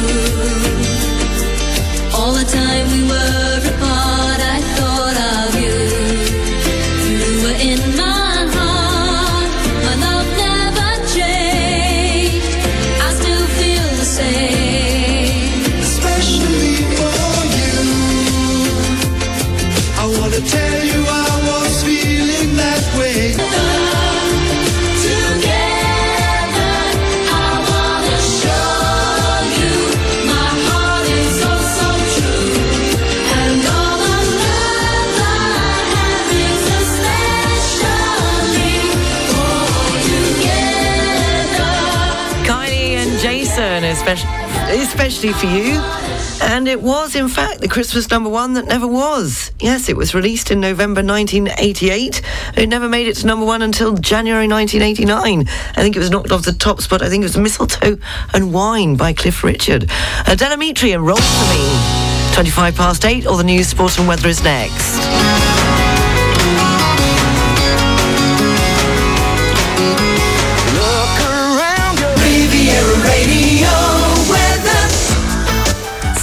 All the time we were apart, I thought of you. You were in my tell you I was feeling that way. Together, I wanna show you my heart is so, so true. And all the love I have is especially for you. Together. Kylie and Jason, especially for you. And it was, in fact, the Christmas #1 that never was. Yes, it was released in November 1988. It never made it to #1 until January 1989. I think it was knocked off the top spot. I think it was Mistletoe and Wine by Cliff Richard. Delamitri and Rolls to Me. 8:25. All the news, sport and weather is next.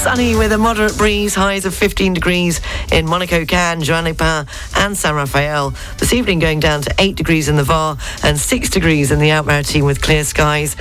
Sunny with a moderate breeze, highs of 15 degrees in Monaco, Cannes, Juan-les-Pins and Saint-Raphael. This evening going down to 8 degrees in the Var and 6 degrees in the Outmartine with clear skies.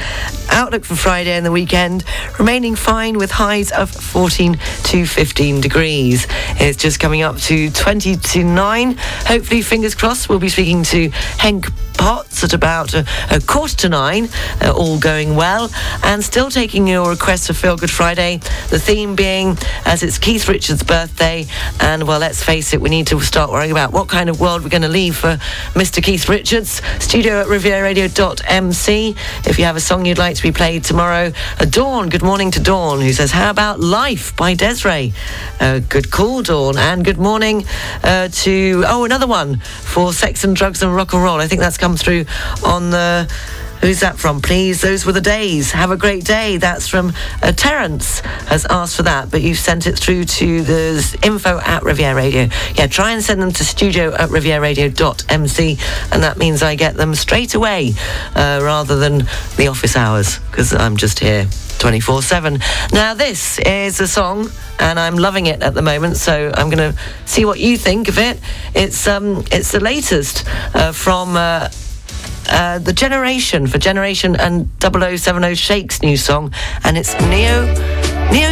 Outlook for Friday and the weekend, remaining fine with highs of 14 to 15 degrees. It's just coming up to 20 to 9. Hopefully, fingers crossed, we'll be speaking to Henk Potts at about a quarter to nine, all going well. And still taking your requests for Feel Good Friday, the theme being, as it's Keith Richards' birthday, and, well, let's face it, we need to start worrying about what kind of world we're going to leave for Mr. Keith Richards. Studio at rivieradio.mc. If you have a song you'd like to be played tomorrow. Dawn, good morning to Dawn, who says, how about Life by Desiree? Good call, Dawn. And good morning to... Oh, another one for Sex and Drugs and Rock and Roll. I think that's come through on the... Who's that from, please? Those were the days. Have a great day. That's from Terence has asked for that, but you've sent it through to the info at Riviera Radio. Yeah, try and send them to studio at rivieradio.mc, and that means I get them straight away rather than the office hours, because I'm just here 24/7. Now, this is a song, and I'm loving it at the moment, so I'm going to see what you think of it. It's the latest from... the Generation, for Generation and 0070 Shake's new song, and it's Neo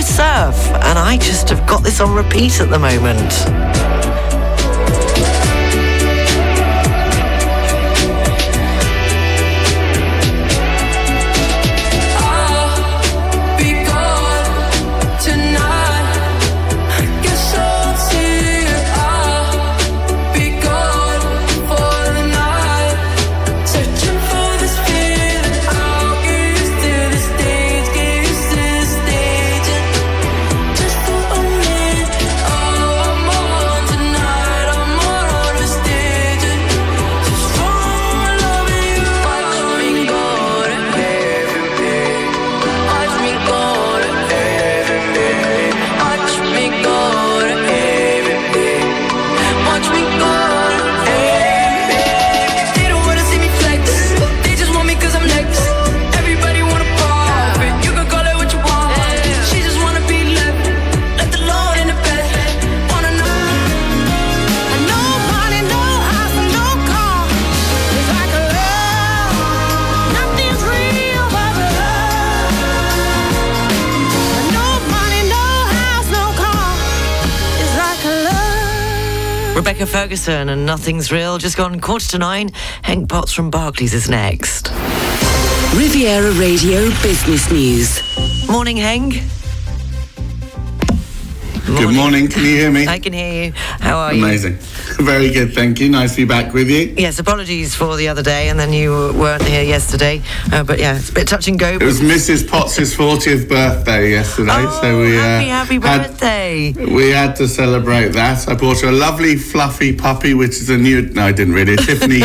Surf, and I just have got this on repeat at the moment. Rebecca Ferguson and Nothing's Real. Just gone 8:45. Hank Potts from Barclays is next. Riviera Radio Business News. Morning, Hank. Good morning. Can you hear me? I can hear you. How are you? Amazing. Very good, thank you. Nice to be back with you. Yes, apologies for the other day, and then you weren't here yesterday. But yeah, it's a bit touch and go. It was Mrs. Potts' 40th birthday yesterday. Oh, so we, happy birthday. We had to celebrate that. I bought her a lovely fluffy puppy, which is a new... No, I didn't really. Tiffany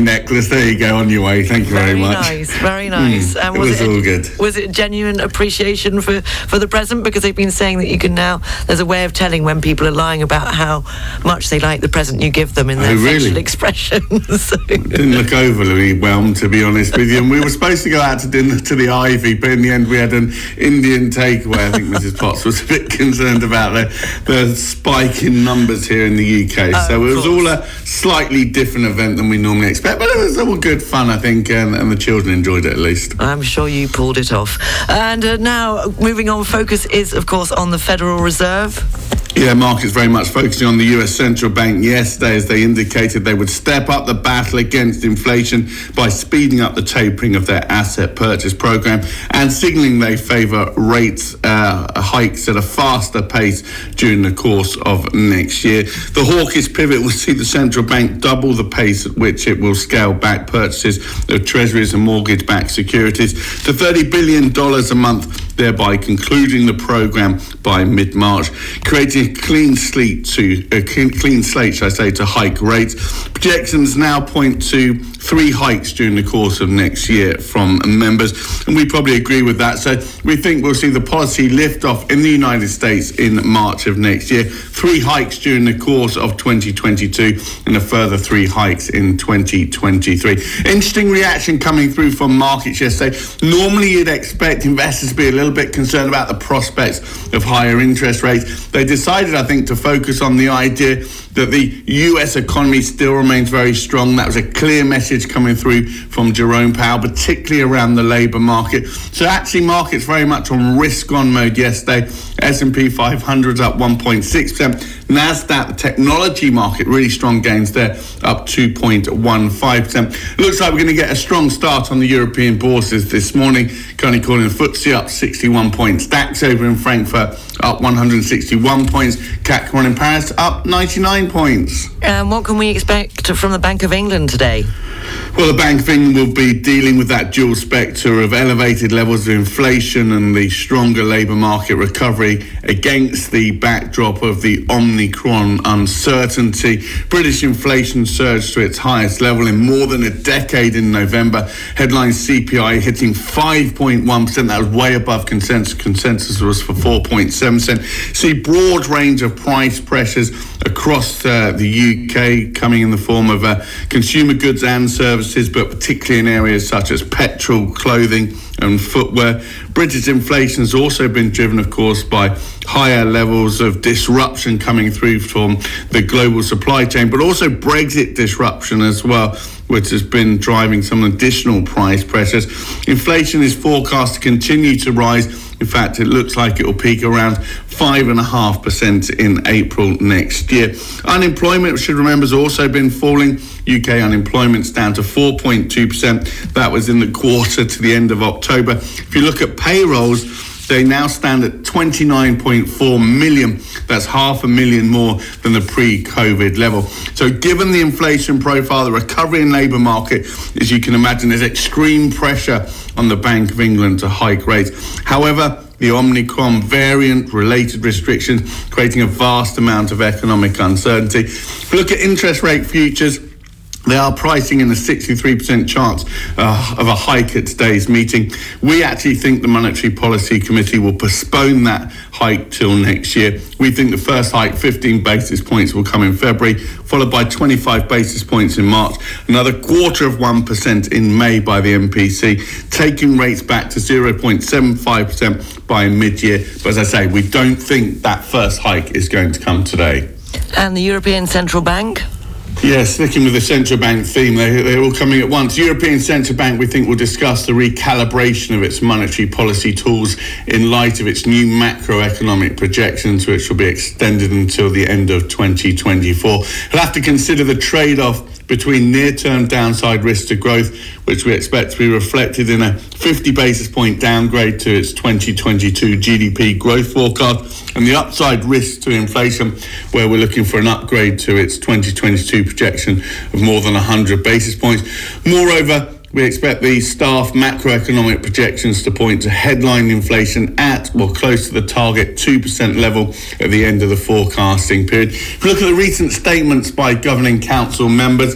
necklace. There you go, on your way. Thank you very much. Very nice, very nice. And it was all good. Was it genuine appreciation for the present? Because they've been saying that you can now... There's a way of telling when people are lying about how much they like the present you give them in their facial expressions. So. Didn't look overly whelmed, to be honest with you. And we were supposed to go out to dinner to the Ivy, but in the end we had an Indian takeaway. I think Mrs. Potts was a bit concerned about the spike in numbers here in the UK. So it was all a slightly different event than we normally expect, but it was all good fun, I think, and the children enjoyed it at least. I'm sure you pulled it off. And now, moving on, focus is, of course, on the Federal Reserve. Yeah, markets very much focusing on the US Central Bank yesterday as they indicated they would step up the battle against inflation by speeding up the tapering of their asset purchase program and signalling they favour rate hikes at a faster pace during the course of next year. The hawkish pivot will see the central bank double the pace at which it will scale back purchases of treasuries and mortgage-backed securities to $30 billion a month, thereby concluding the program by mid-March, creating a clean slate, to hike rates. Projections now point to 3 hikes during the course of next year from members, and we probably agree with that. So we think we'll see the policy lift off in the United States in March of next year, 3 hikes during the course of 2022, and a further 3 hikes in 2023. Interesting reaction coming through from markets yesterday. Normally you'd expect investors to be a little bit concerned about the prospects of higher interest rates. They decided, I think, to focus on the idea that the US economy still remains very strong. That was a clear message coming through from Jerome Powell, particularly around the labour market. So actually markets very much on risk-on mode yesterday. S&P 500's up 1.6%. NASDAQ technology market, really strong gains there, up 2.15%. Looks like we're going to get a strong start on the European bourses this morning. Currently calling the FTSE up 61 points. DAX over in Frankfurt up 161 points. CAC 1 in Paris up 99 points. And what can we expect from the Bank of England today? Well, the Bank of England will be dealing with that dual spectre of elevated levels of inflation and the stronger labour market recovery against the backdrop of the Omicron uncertainty. British inflation surged to its highest level in more than a decade in November. Headline CPI hitting 5.1%. That was way above consensus. Consensus was for 4.7%. See broad range of price pressures across the UK coming in the form of consumer goods and services, but particularly in areas such as petrol, clothing and footwear. British inflation has also been driven, of course, by higher levels of disruption coming through from the global supply chain, but also Brexit disruption as well, which has been driving some additional price pressures. Inflation is forecast to continue to rise. In fact, it looks like it will peak around 5.5% in April next year. Unemployment, we should remember, has also been falling. UK unemployment's down to 4.2%. That was in the quarter to the end of October. If you look at payrolls, they now stand at 29.4 million. That's 500,000 more than the pre-COVID level. So given the inflation profile, the recovery in labour market, as you can imagine, there's extreme pressure on the Bank of England to hike rates. However, the Omicron variant related restrictions creating a vast amount of economic uncertainty. If you look at interest rate futures, they are pricing in a 63% chance of a hike at today's meeting. We actually think the Monetary Policy Committee will postpone that hike till next year. We think the first hike, 15 basis points, will come in February, followed by 25 basis points in March, another 0.25% in May by the MPC, taking rates back to 0.75% by mid-year. But as I say, we don't think that first hike is going to come today. And the European Central Bank? Yes, sticking with the central bank theme, they're all coming at once. European Central Bank, we think, will discuss the recalibration of its monetary policy tools in light of its new macroeconomic projections, which will be extended until the end of 2024. It'll have to consider the trade-off between near-term downside risk to growth, which we expect to be reflected in a 50 basis point downgrade to its 2022 GDP growth forecast, and the upside risk to inflation, where we're looking for an upgrade to its 2022 projection of more than 100 basis points. Moreover, we expect the staff macroeconomic projections to point to headline inflation at or close to the target 2% level at the end of the forecasting period. If you look at the recent statements by governing council members,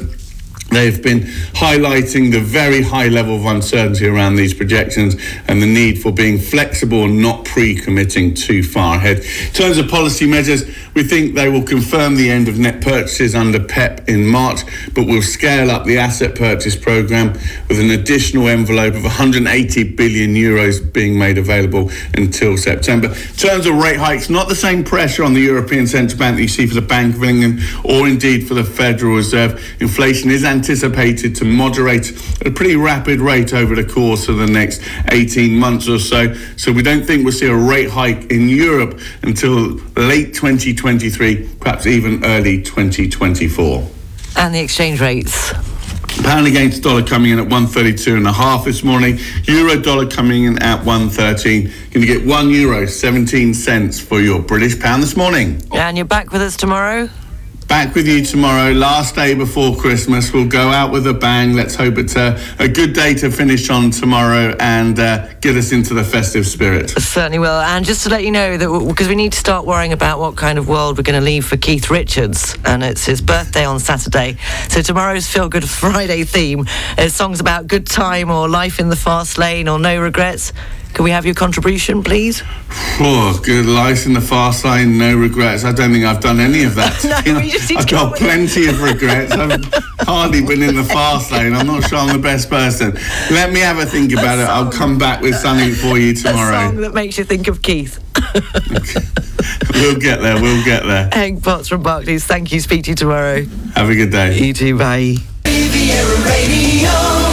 they've been highlighting the very high level of uncertainty around these projections and the need for being flexible and not pre-committing too far ahead. In terms of policy measures, we think they will confirm the end of net purchases under PEP in March, but will scale up the asset purchase programme with an additional envelope of 180 billion euros being made available until September. In terms of rate hikes, not the same pressure on the European Central Bank that you see for the Bank of England or indeed for the Federal Reserve. Inflation is anticipated to moderate at a pretty rapid rate over the course of the next 18 months or so. So we don't think we'll see a rate hike in Europe until late 2023, perhaps even early 2024. And the exchange rates. Pound against dollar coming in at 132.5 this morning. Euro dollar coming in at 113. Going to get €1.17 for your British pound this morning. And you're back with us tomorrow. Back with you tomorrow, last day before Christmas. We'll go out with a bang. Let's hope it's a good day to finish on tomorrow and get us into the festive spirit. Certainly will. And just to let you know, that because we need to start worrying about what kind of world we're going to leave for Keith Richards, and it's his birthday on Saturday. So tomorrow's Feel Good Friday theme is songs about good time or life in the fast lane or no regrets. Can we have your contribution, please? Oh, good life in the fast lane, no regrets. I don't think I've done any of that. No, you just I've got plenty of regrets. I've hardly been in the fast lane. I'm not sure I'm the best person. Let me have a think about it. I'll come back with something for you tomorrow. A song that makes you think of Keith. We'll get there, we'll get there. Hank Potts from Barclays, thank you. Speak to you tomorrow. Have a good day. You too, bye. Riviera Radio.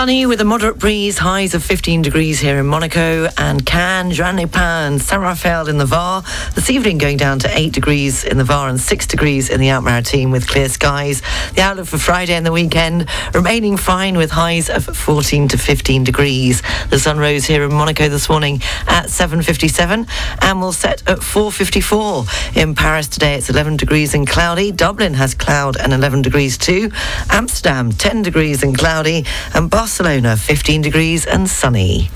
sunny with a moderate breeze, highs of 15 degrees here in Monaco, and Cannes, Juan-les-Pins and Saint-Raphael in the Var. This evening going down to 8 degrees in the Var and 6 degrees in the Outmaritime with clear skies. The outlook for Friday and the weekend remaining fine with highs of 14 to 15 degrees. The sun rose here in Monaco this morning at 7:57 and will set at 4:54. In Paris today it's 11 degrees and cloudy. Dublin has cloud and 11 degrees too. Amsterdam 10 degrees and cloudy, and Barcelona 15 degrees and sunny.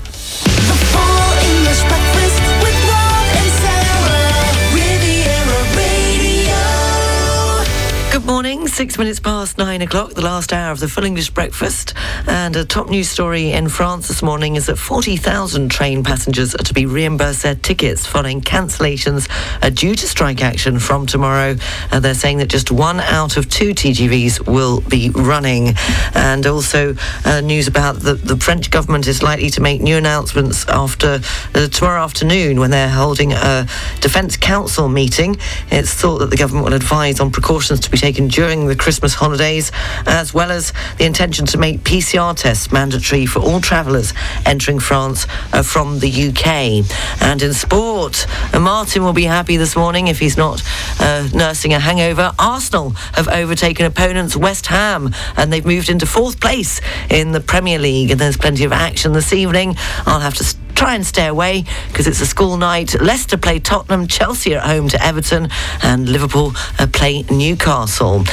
Good morning, 6 minutes past 9 o'clock, the last hour of the Full English Breakfast. And a top news story in France this morning is that 40,000 train passengers are to be reimbursed their tickets following cancellations due to strike action from tomorrow. They're saying that just 1 out of 2 TGVs will be running. And also news about the French government is likely to make new announcements after tomorrow afternoon when they're holding a Defence Council meeting. It's thought that the government will advise on precautions to be taken during the Christmas holidays, as well as the intention to make PCR tests mandatory for all travellers entering France from the UK. And in sport, Martin will be happy this morning if he's not nursing a hangover. Arsenal have overtaken opponents West Ham and they've moved into 4th place in the Premier League, and there's plenty of action this evening. I'll have to try and stay away because it's a school night. Leicester play Tottenham, Chelsea at home to Everton, and Liverpool play Newcastle.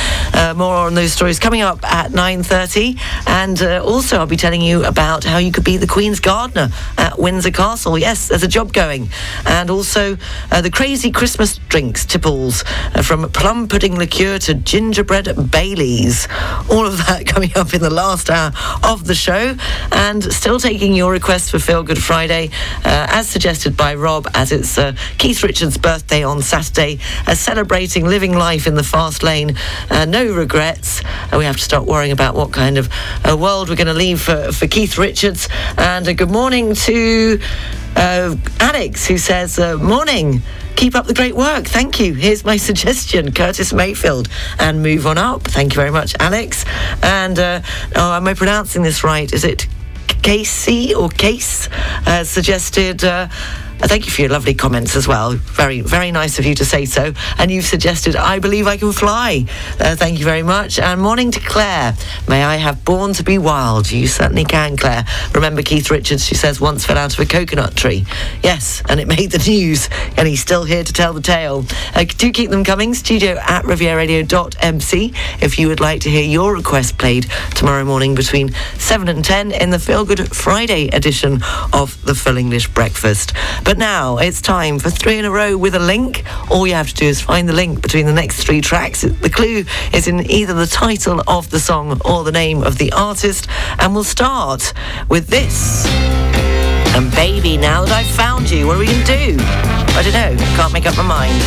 More on those stories coming up at 9:30, and also I'll be telling you about how you could be the Queen's Gardener at Windsor Castle. Yes, there's a job going. And also the crazy Christmas drinks, tipples, from plum pudding liqueur to gingerbread Baileys. All of that coming up in the last hour of the show, and still taking your requests for Feel Good Friday. As suggested by Rob, as it's Keith Richards' birthday on Saturday, celebrating living life in the fast lane, no regrets. We have to start worrying about what kind of world we're going to leave for Keith Richards. And a good morning to Alex, who says, morning, keep up the great work. Thank you. Here's my suggestion, Curtis Mayfield, and Move On Up. Thank you very much, Alex. And am I pronouncing this right? Is it Casey or Case suggested... thank you for your lovely comments as well. Very, very nice of you to say so. And you've suggested I Believe I Can Fly. Thank you very much. And morning to Claire. May I have Born to Be Wild? You certainly can, Claire. Remember Keith Richards, she says, once fell out of a coconut tree. Yes, and it made the news. And he's still here to tell the tale. Do keep them coming. studio@rivieradio.mc if you would like to hear your request played tomorrow morning between 7 and 10 in the Feel Good Friday edition of the Full English Breakfast. But now it's time for 3 in a row with a link. All you have to do is find the link between the next 3 tracks. The clue is in either the title of the song or the name of the artist. And we'll start with this. And baby, now that I've found you, what are we going to do? I don't know. Can't make up my mind.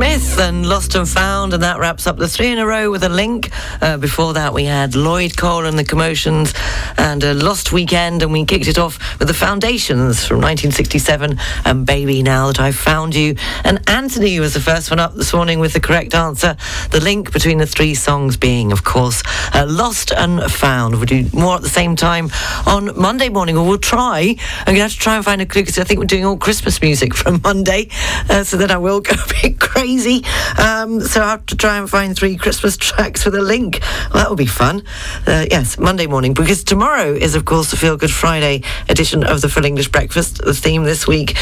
Smith and Lost and Found, and that wraps up the three in a row with a link. Before that we had Lloyd Cole and the Commotions and a Lost Weekend, and we kicked it off with the Foundations from 1967 and Baby Now That I've Found You. And Anthony was the first one up this morning with the correct answer, the link between the three songs being of course Lost and Found. We'll do more at the same time on Monday morning, or we'll try. I'm going to have to try and find a clue because I think we're doing all Christmas music from Monday, so then I will go a bit crazy. So I'll have to try and find three Christmas tracks with a link. Well, that will be fun. Yes, Monday morning, because tomorrow is of course the Feel Good Friday edition of the Full English Breakfast. The theme this week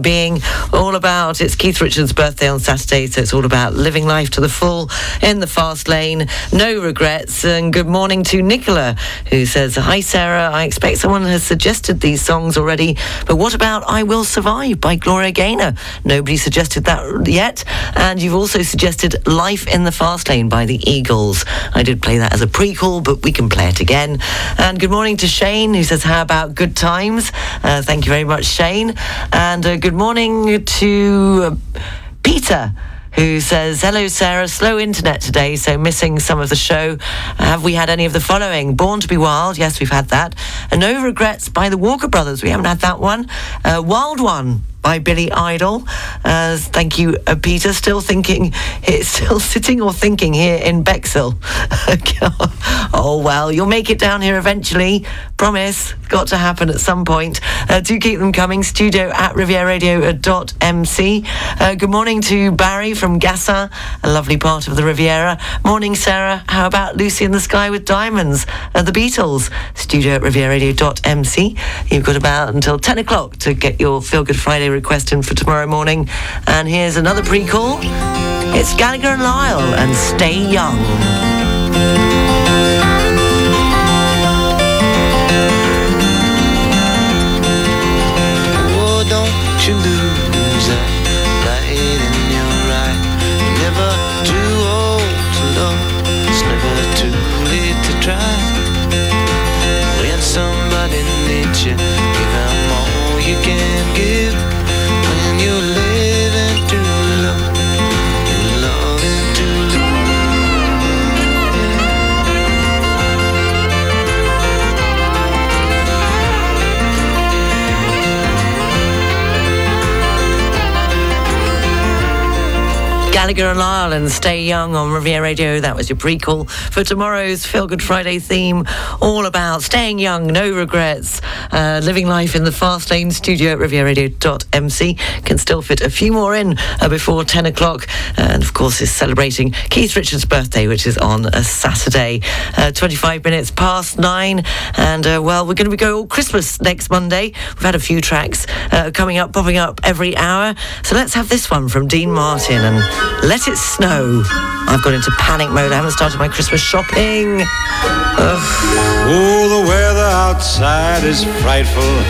being all about, it's Keith Richards' birthday on Saturday, so it's all about living life to the full in the fast lane, no regrets. And good morning to Nicola, who says, hi Sarah, I expect someone has suggested these songs already, but what about I Will Survive by Gloria Gaynor? Nobody suggested that yet. And you've also suggested Life in the Fast Lane by the Eagles. I did play that as a prequel, but we can play it again. And good morning to Shane, who says, how about Good Times? Thank you very much, Shane. And good morning to Peter, who says, hello Sarah, slow internet today, so missing some of the show. Have we had any of the following? Born to be Wild, yes, we've had that. And No Regrets by the Walker Brothers, we haven't had that one. Wild One by Billy Idol. Thank you, Peter. Still sitting or thinking here in Bexhill. Oh, well, you'll make it down here eventually. Promise. Got to happen at some point. Do keep them coming. studio@rivieradio.mc. Good morning to Barry from Gassin, a lovely part of the Riviera. Morning, Sarah. How about Lucy in the Sky with Diamonds and the Beatles? studio@rivieradio.mc. You've got about until 10 o'clock to get your Feel Good Friday request in for tomorrow morning. And here's another pre-call. It's Gallagher and Lyle and Stay Young. Gallagher and Lyle and Stay Young on Riviera Radio. That was your prequel for tomorrow's Feel Good Friday theme, all about staying young, no regrets, living life in the fast lane. studio@rivieradio.mc. Can still fit a few more in before 10 o'clock. And of course, is celebrating Keith Richards' birthday, which is on a Saturday. 25 minutes past 9. And well, we're going to go all Christmas next Monday. We've had a few tracks coming up, popping up every hour. So let's have this one from Dean Martin and Let It Snow. I've got into panic mode. I haven't started my Christmas shopping. Ugh. Oh, the weather outside is frightful,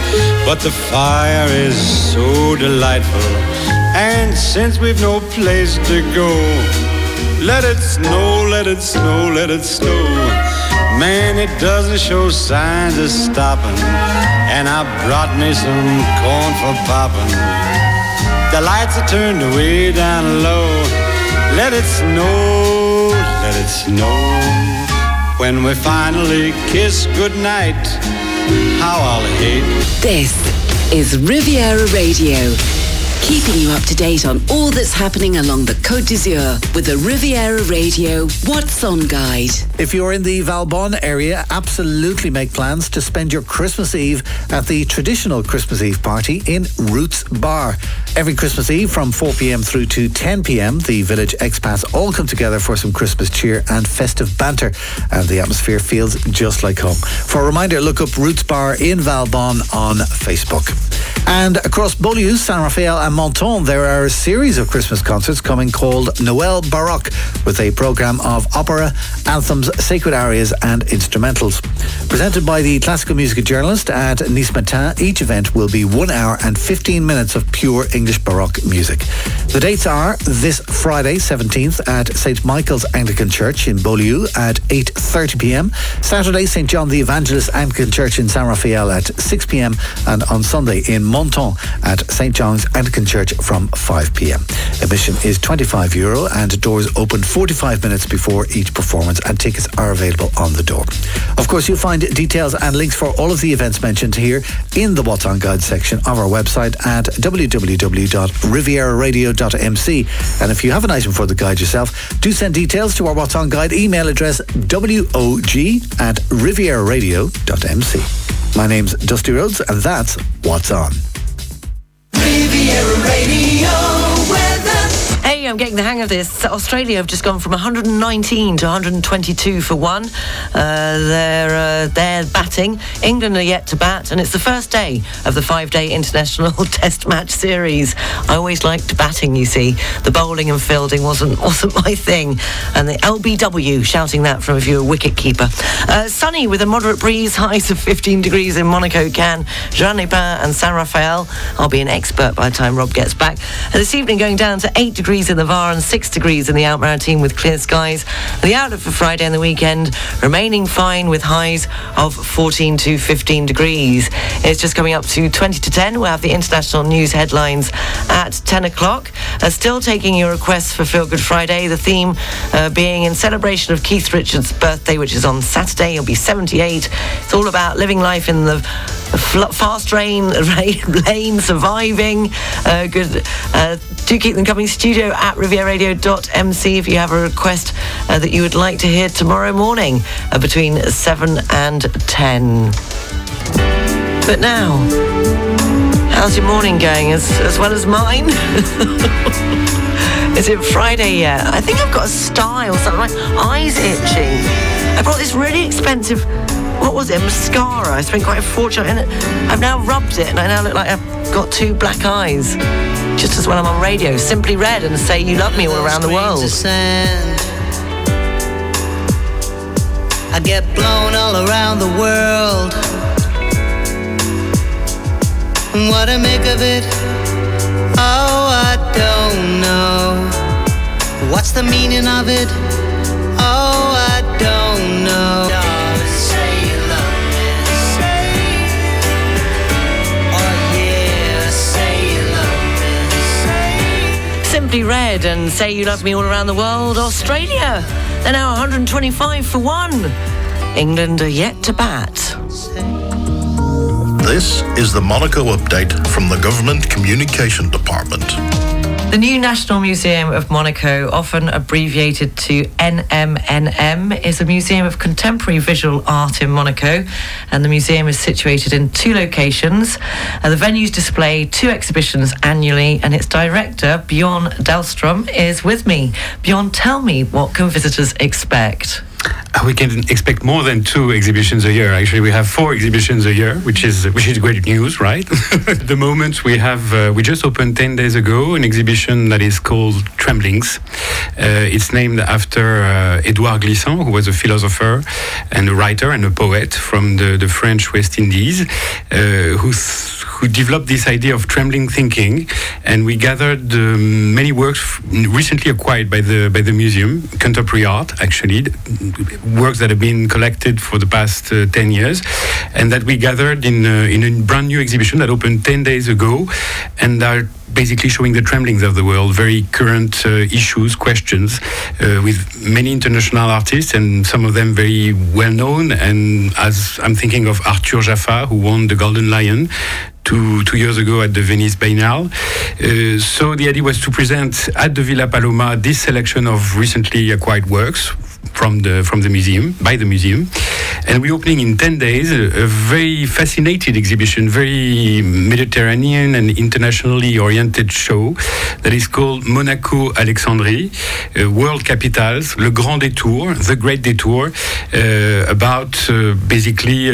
but the fire is so delightful. And since we've no place to go, let it snow, let it snow, let it snow. Man, it doesn't show signs of stopping, and I brought me some corn for popping. The lights are turned way down low. Let it snow, let it snow. When we finally kiss goodnight, how I'll hate. This is Riviera Radio, keeping you up to date on all that's happening along the Côte d'Azur with the Riviera Radio What's On Guide. If you're in the Valbonne area, absolutely make plans to spend your Christmas Eve at the traditional Christmas Eve party in Roots Bar. Every Christmas Eve from 4 p.m. through to 10 p.m, the village expats all come together for some Christmas cheer and festive banter, and the atmosphere feels just like home. For a reminder, look up Roots Bar in Valbonne on Facebook. And across Beaulieu, San Rafael and Monton, there are a series of Christmas concerts coming called Noël Baroque, with a programme of opera, anthems, sacred arias and instrumentals. Presented by the classical music journalist at Nice Matin, each event will be 1 hour and 15 minutes of pure English Baroque music. The dates are this Friday 17th at St. Michael's Anglican Church in Beaulieu at 8:30 p.m, Saturday St. John the Evangelist Anglican Church in San Rafael at 6 p.m, and on Sunday in Monton Monton at St. John's Anglican Church from 5pm. Admission is €25 and doors open 45 minutes before each performance, and tickets are available on the door. Of course, you'll find details and links for all of the events mentioned here in the What's On Guide section of our website at www.rivieraradio.mc. And if you have an item for the guide yourself, do send details to our What's On Guide email address wog@rivieraradio.mc. My name's Dusty Rhodes, and that's What's On. Riviera Radio weather. Hey, I'm getting the hang of this. Australia have just gone from 119 to 122 for one. They're batting. England are yet to bat, and it's the first day of the five-day international test match series. I always liked batting, you see. The bowling and fielding wasn't my thing. And the LBW shouting that from if you're a wicket keeper. Sunny with a moderate breeze, highs of 15 degrees in Monaco, Cannes, Jean-les-Pins and Saint-Raphael. I'll be an expert by the time Rob gets back. And this evening going down to 8 degrees in the Var and 6 degrees in the Outmarine with clear skies. The outlook for Friday and the weekend remaining fine with highs of 14 to 15 degrees. It's just coming up to 20 to 10. We'll have the international news headlines at 10 o'clock. Still taking your requests for Feel Good Friday, the theme being in celebration of Keith Richards' birthday, which is on Saturday. He'll be 78. It's all about living life in the fast lane, surviving. Good. Do keep them coming. Studio at rivieradio.mc if you have a request that you would like to hear tomorrow morning between 7 and 10. But now, how's your morning going? As well as mine? Is it Friday yet? I think I've got a style, something like eyes itching. I brought this really expensive, what was it, mascara. I spent quite a fortune on it. I've now rubbed it and I now look like I've got two black eyes. Just as well I'm on radio, Simply Red and Say You Love Me all around the world. I get blown all around the world. What to make of it? Oh, I don't know. What's the meaning of it? Oh, I don't know. Simply Red and Say You Love Me all around the world. Australia, they're now 125 for one. England are yet to bat. This is the Monaco update from the Government Communication Department. The new National Museum of Monaco, often abbreviated to NMNM, is a museum of contemporary visual art in Monaco, and the museum is situated in two locations. The venues display two exhibitions annually, and its director, Bjorn Dahlstrom, is with me. Bjorn, tell me, what can visitors expect? We can expect more than two exhibitions a year. Actually, we have four exhibitions a year, which is great news, right? At the moment, we have we just opened 10 days ago an exhibition that is called Tremblings. It's named after Édouard Glissant, who was a philosopher and a writer and a poet from the French West Indies, who developed this idea of trembling thinking. And we gathered many works recently acquired by the museum, contemporary art, actually, works that have been collected for the past 10 years, and that we gathered in a brand new exhibition that opened 10 days ago, and are basically showing the tremblings of the world, very current issues, questions, with many international artists, and some of them very well known. And as I'm thinking of Arthur Jaffa, who won the Golden Lion two years ago at the Venice Biennale. So the idea was to present at the Villa Paloma this selection of recently acquired works from the museum, by the museum. And we're opening in 10 days a very fascinating exhibition, very Mediterranean and internationally oriented show that is called Monaco Alexandrie, World Capitals, Le Grand Détour, The Great Détour, about basically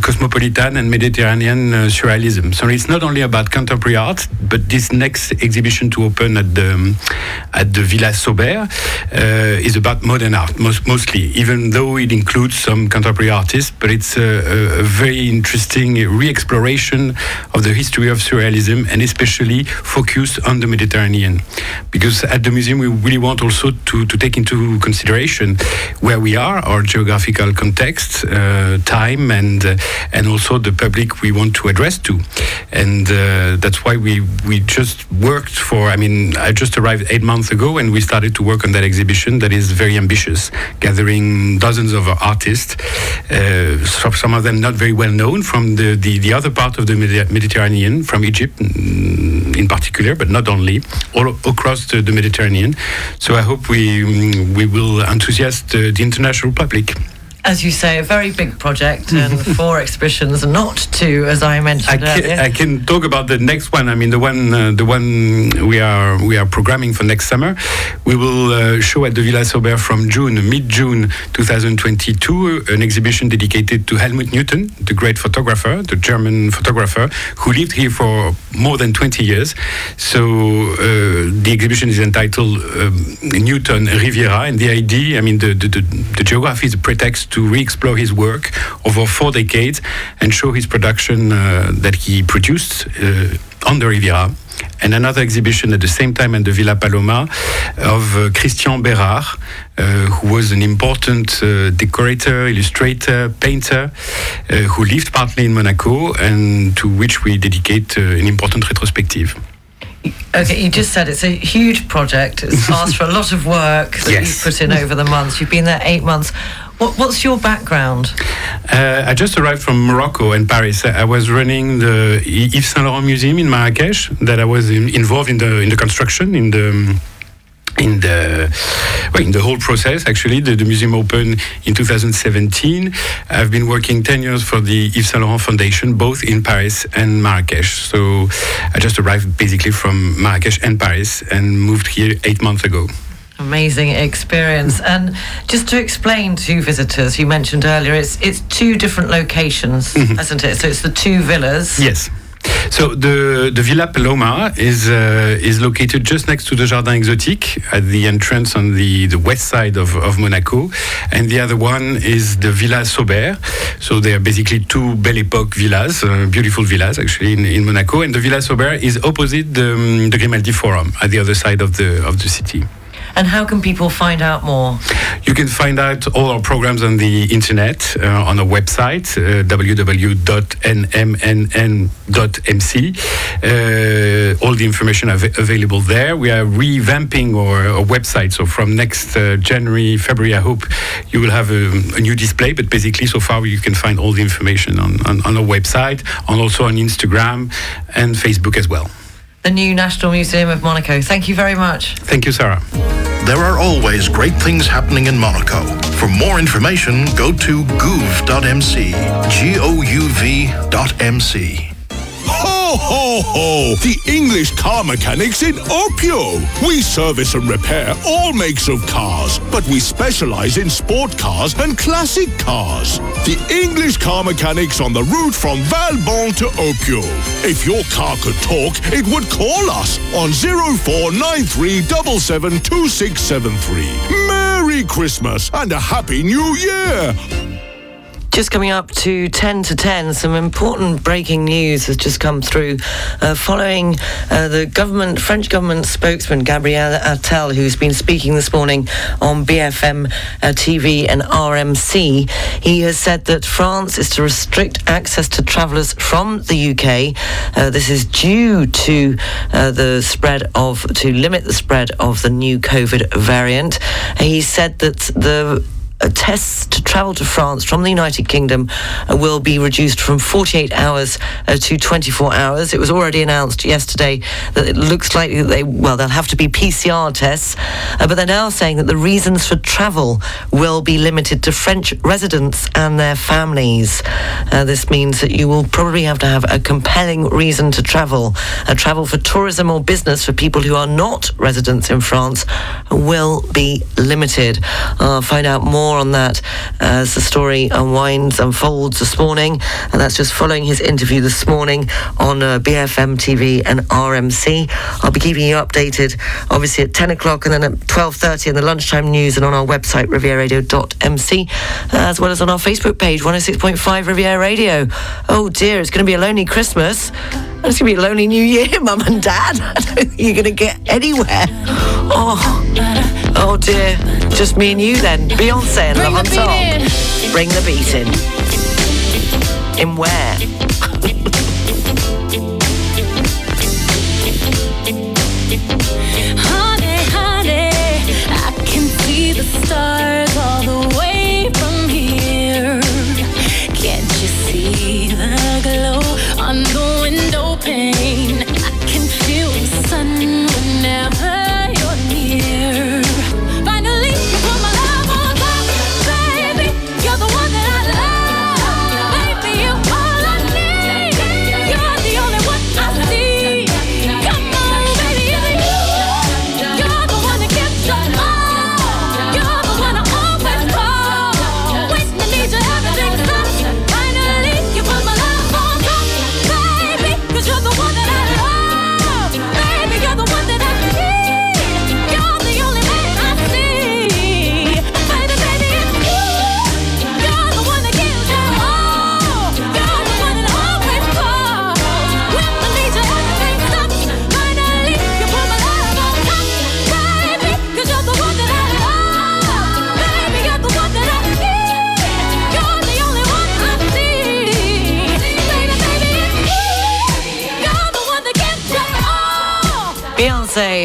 cosmopolitan and Mediterranean surrealism. So it's not only about contemporary art, but this next exhibition to open at the Villa Sauber is about modern art, mostly, even though it includes some contemporary artists, but it's a very interesting re-exploration of the history of surrealism, and especially focused on the Mediterranean. Because at the museum we really want also to take into consideration where we are, our geographical context, time, and also the public we want to address to. And that's why we just worked for, I mean, I just arrived 8 months ago and we started to work on that exhibition that is very ambitious, gathering dozens of artists, some of them not very well known from the other part of the Mediterranean, from Egypt in particular, but not only, all across the Mediterranean. So I hope we will enthusiast the international public. As you say, a very big project and 4 exhibitions, not 2, as I mentioned earlier. I can talk about the next one. I mean, the one we are programming for next summer. We will show at the Villa Sauber from mid-June 2022, an exhibition dedicated to Helmut Newton, the great photographer, the German photographer, who lived here for more than 20 years. So the exhibition is entitled Newton Riviera, and the idea, I mean, the geography is a pretext to re-explore his work over 4 decades and show his production that he produced on the Riviera. And another exhibition at the same time at the Villa Paloma of Christian Bérard, who was an important decorator, illustrator, painter, who lived partly in Monaco, and to which we dedicate an important retrospective. Okay, you just said it's a huge project. It's asked for a lot of work that you've put in over the months. You've been there 8 months. What's your background? I just arrived from Morocco and Paris. I was running the Yves Saint Laurent Museum in Marrakesh, that I was involved in the construction, in the whole process. Actually, the museum opened in 2017. I've been working 10 years for the Yves Saint Laurent Foundation, both in Paris and Marrakesh. So I just arrived basically from Marrakesh and Paris and moved here 8 months ago. Amazing experience. And just to explain to visitors, you mentioned earlier, it's 2 different locations, hasn't it? So it's the 2 villas. Yes. So the Villa Paloma is located just next to the Jardin Exotique, at the entrance on the west side of Monaco, and the other one is the Villa Sauber. So they are basically 2 Belle Époque villas, beautiful villas actually in Monaco, and the Villa Sauber is opposite the Grimaldi Forum, at the other side of the city. And how can people find out more? You can find out all our programs on the internet, on our website, www.nmnn.mc. All the information available there. We are revamping our website, so from next January, February, I hope you will have a new display, but basically so far you can find all the information on our website, and also on Instagram and Facebook as well. The new National Museum of Monaco. Thank you very much. Thank you, Sarah. There are always great things happening in Monaco. For more information, go to gouv.mc, gouv.mc. Ho, ho, ho! The English car mechanics in Opio. We service and repair all makes of cars, but we specialise in sport cars and classic cars. The English car mechanics on the route from Valbon to Opio. If your car could talk, it would call us on 0493772673. Merry Christmas and a Happy New Year! Just coming up to 10 to 10, some important breaking news has just come through following the French government spokesman, Gabriel Attal, who's been speaking this morning on BFM TV and RMC. He has said that France is to restrict access to travellers from the UK. This is due to limit the spread of the new COVID variant. He said that the tests to travel to France from the United Kingdom will be reduced from 48 hours to 24 hours. It was already announced yesterday that it looks likely that they'll have to be PCR tests, but they're now saying that the reasons for travel will be limited to French residents and their families. This means that you will probably have to have a compelling reason to travel. A travel for tourism or business for people who are not residents in France will be limited. Find out more more on that as the story unfolds this morning. And that's just following his interview this morning on BFM TV and RMC. I'll be keeping you updated, obviously, at 10 o'clock and then at 12:30 in the lunchtime news and on our website, rivieradio.mc, as well as on our Facebook page, 106.5 Riviera Radio. Oh dear, it's going to be a lonely Christmas. It's going to be a lonely New Year, Mum and Dad. I don't think you're going to get anywhere. Oh dear. Just me and you then. Beyonce and Love on Top. Bring the beat in. In where?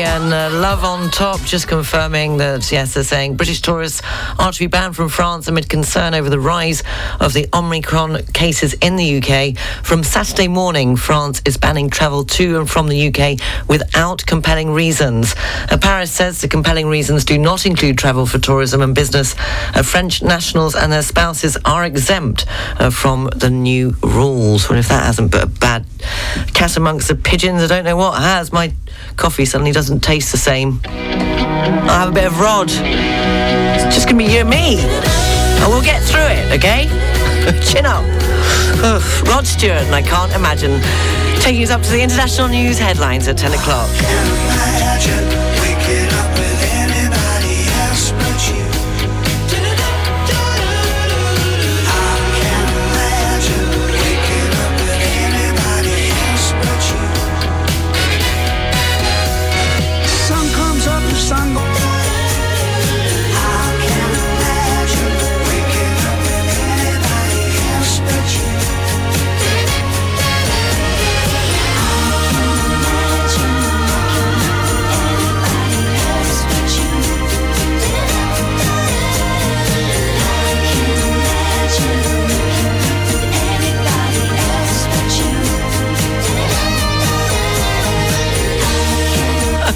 And Love on Top, just confirming that, yes, they're saying British tourists are to be banned from France amid concern over the rise of the Omicron cases in the UK. From Saturday morning, France is banning travel to and from the UK without compelling reasons. Paris says the compelling reasons do not include travel for tourism and business. French nationals and their spouses are exempt from the new rules. Well, if that hasn't been a bad cat amongst the pigeons, I don't know what has. My coffee suddenly doesn't taste the same. I'll have a bit of Rod. It's just going to be you and me. And we'll get through it, okay? Chin up. Ugh. Rod Stewart, and I can't imagine. Taking us up to the international news headlines at 10 o'clock.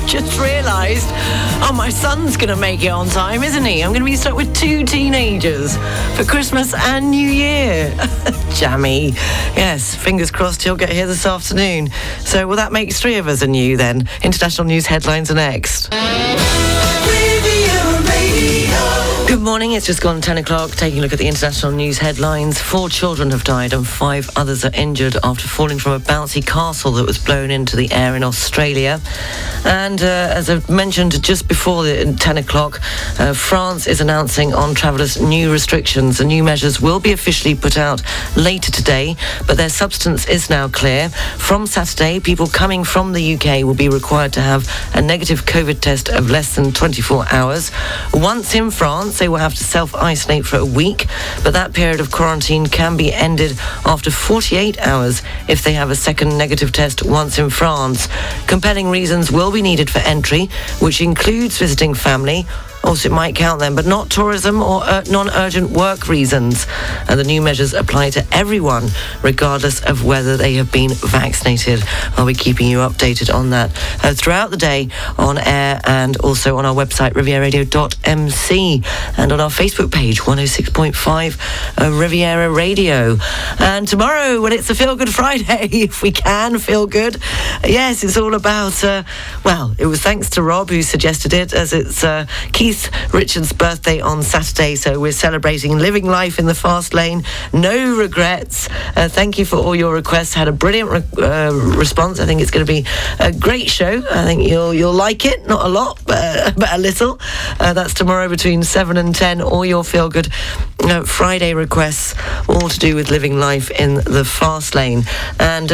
Just realised, my son's going to make it on time, isn't he? I'm going to be stuck with two teenagers for Christmas and New Year. Jammy. Yes, fingers crossed he'll get here this afternoon. So, well, that makes three of us and you then. International news headlines are next. Good morning, it's just gone 10 o'clock. Taking a look at the international news headlines. 4 children have died and 5 others are injured after falling from a bouncy castle that was blown into the air in Australia. And as I mentioned just before 10 o'clock, France is announcing on travellers new restrictions. The new measures will be officially put out later today, but their substance is now clear. From Saturday, people coming from the UK will be required to have a negative COVID test of less than 24 hours. Once in France, they will have to self-isolate for a week, but that period of quarantine can be ended after 48 hours if they have a second negative test once in France. Compelling reasons will be needed for entry, which includes visiting family. Also, it might count then, but not tourism or non-urgent work reasons. And the new measures apply to everyone, regardless of whether they have been vaccinated. I'll be keeping you updated on that throughout the day on air and also on our website, rivieradio.mc, and on our Facebook page, 106.5 Riviera Radio. And tomorrow, well, it's a Feel Good Friday, if we can feel good. Yes, it's all about, well, it was thanks to Rob who suggested it, as it's Keith Keith Richards' birthday on Saturday, so we're celebrating living life in the fast lane. No regrets. Thank you for all your requests. Had a brilliant response. I think it's going to be a great show. I think you'll like it. Not a lot, but a little. That's tomorrow between 7 and 10. All your feel-good Friday requests, all to do with living life in the fast lane. And,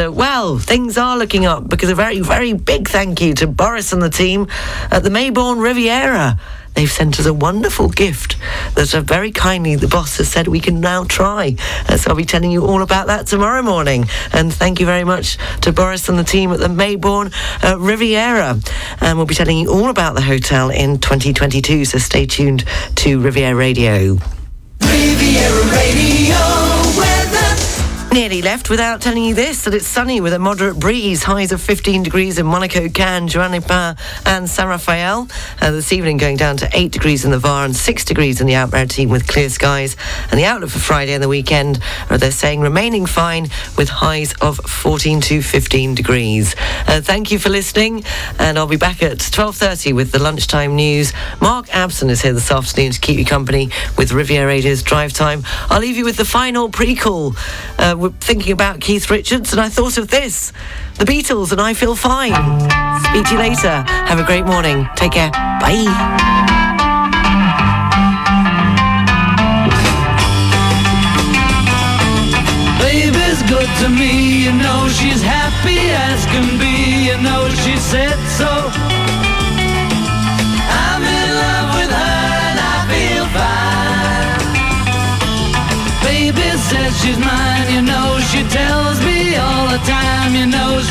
things are looking up, because a very, very big thank you to Boris and the team at the Maybourne Riviera. They've sent us a wonderful gift that very kindly the boss has said we can now try. So I'll be telling you all about that tomorrow morning. And thank you very much to Boris and the team at the Maybourne Riviera. And we'll be telling you all about the hotel in 2022, so stay tuned to Riviera Radio. Riviera Radio weather. Nearly left without telling you this, that it's sunny with a moderate breeze, highs of 15 degrees in Monaco, Cannes, Juan-les-Pins and Saint-Raphael. This evening going down to 8 degrees in the Var and 6 degrees in the Alpmaritime with clear skies. And the outlook for Friday and the weekend, they're saying remaining fine with highs of 14 to 15 degrees. Thank you for listening, and I'll be back at 12:30 with the lunchtime news. Mark Abson is here this afternoon to keep you company with Riviera Radio's Drive Time. I'll leave you with the final pre-call. We're thinking about Keith Richards, and I thought of this, the Beatles and I Feel Fine. Speak to you later. Have a great morning. Take care. Bye. Baby's good to me, you know she's happy as can be, you know she said so.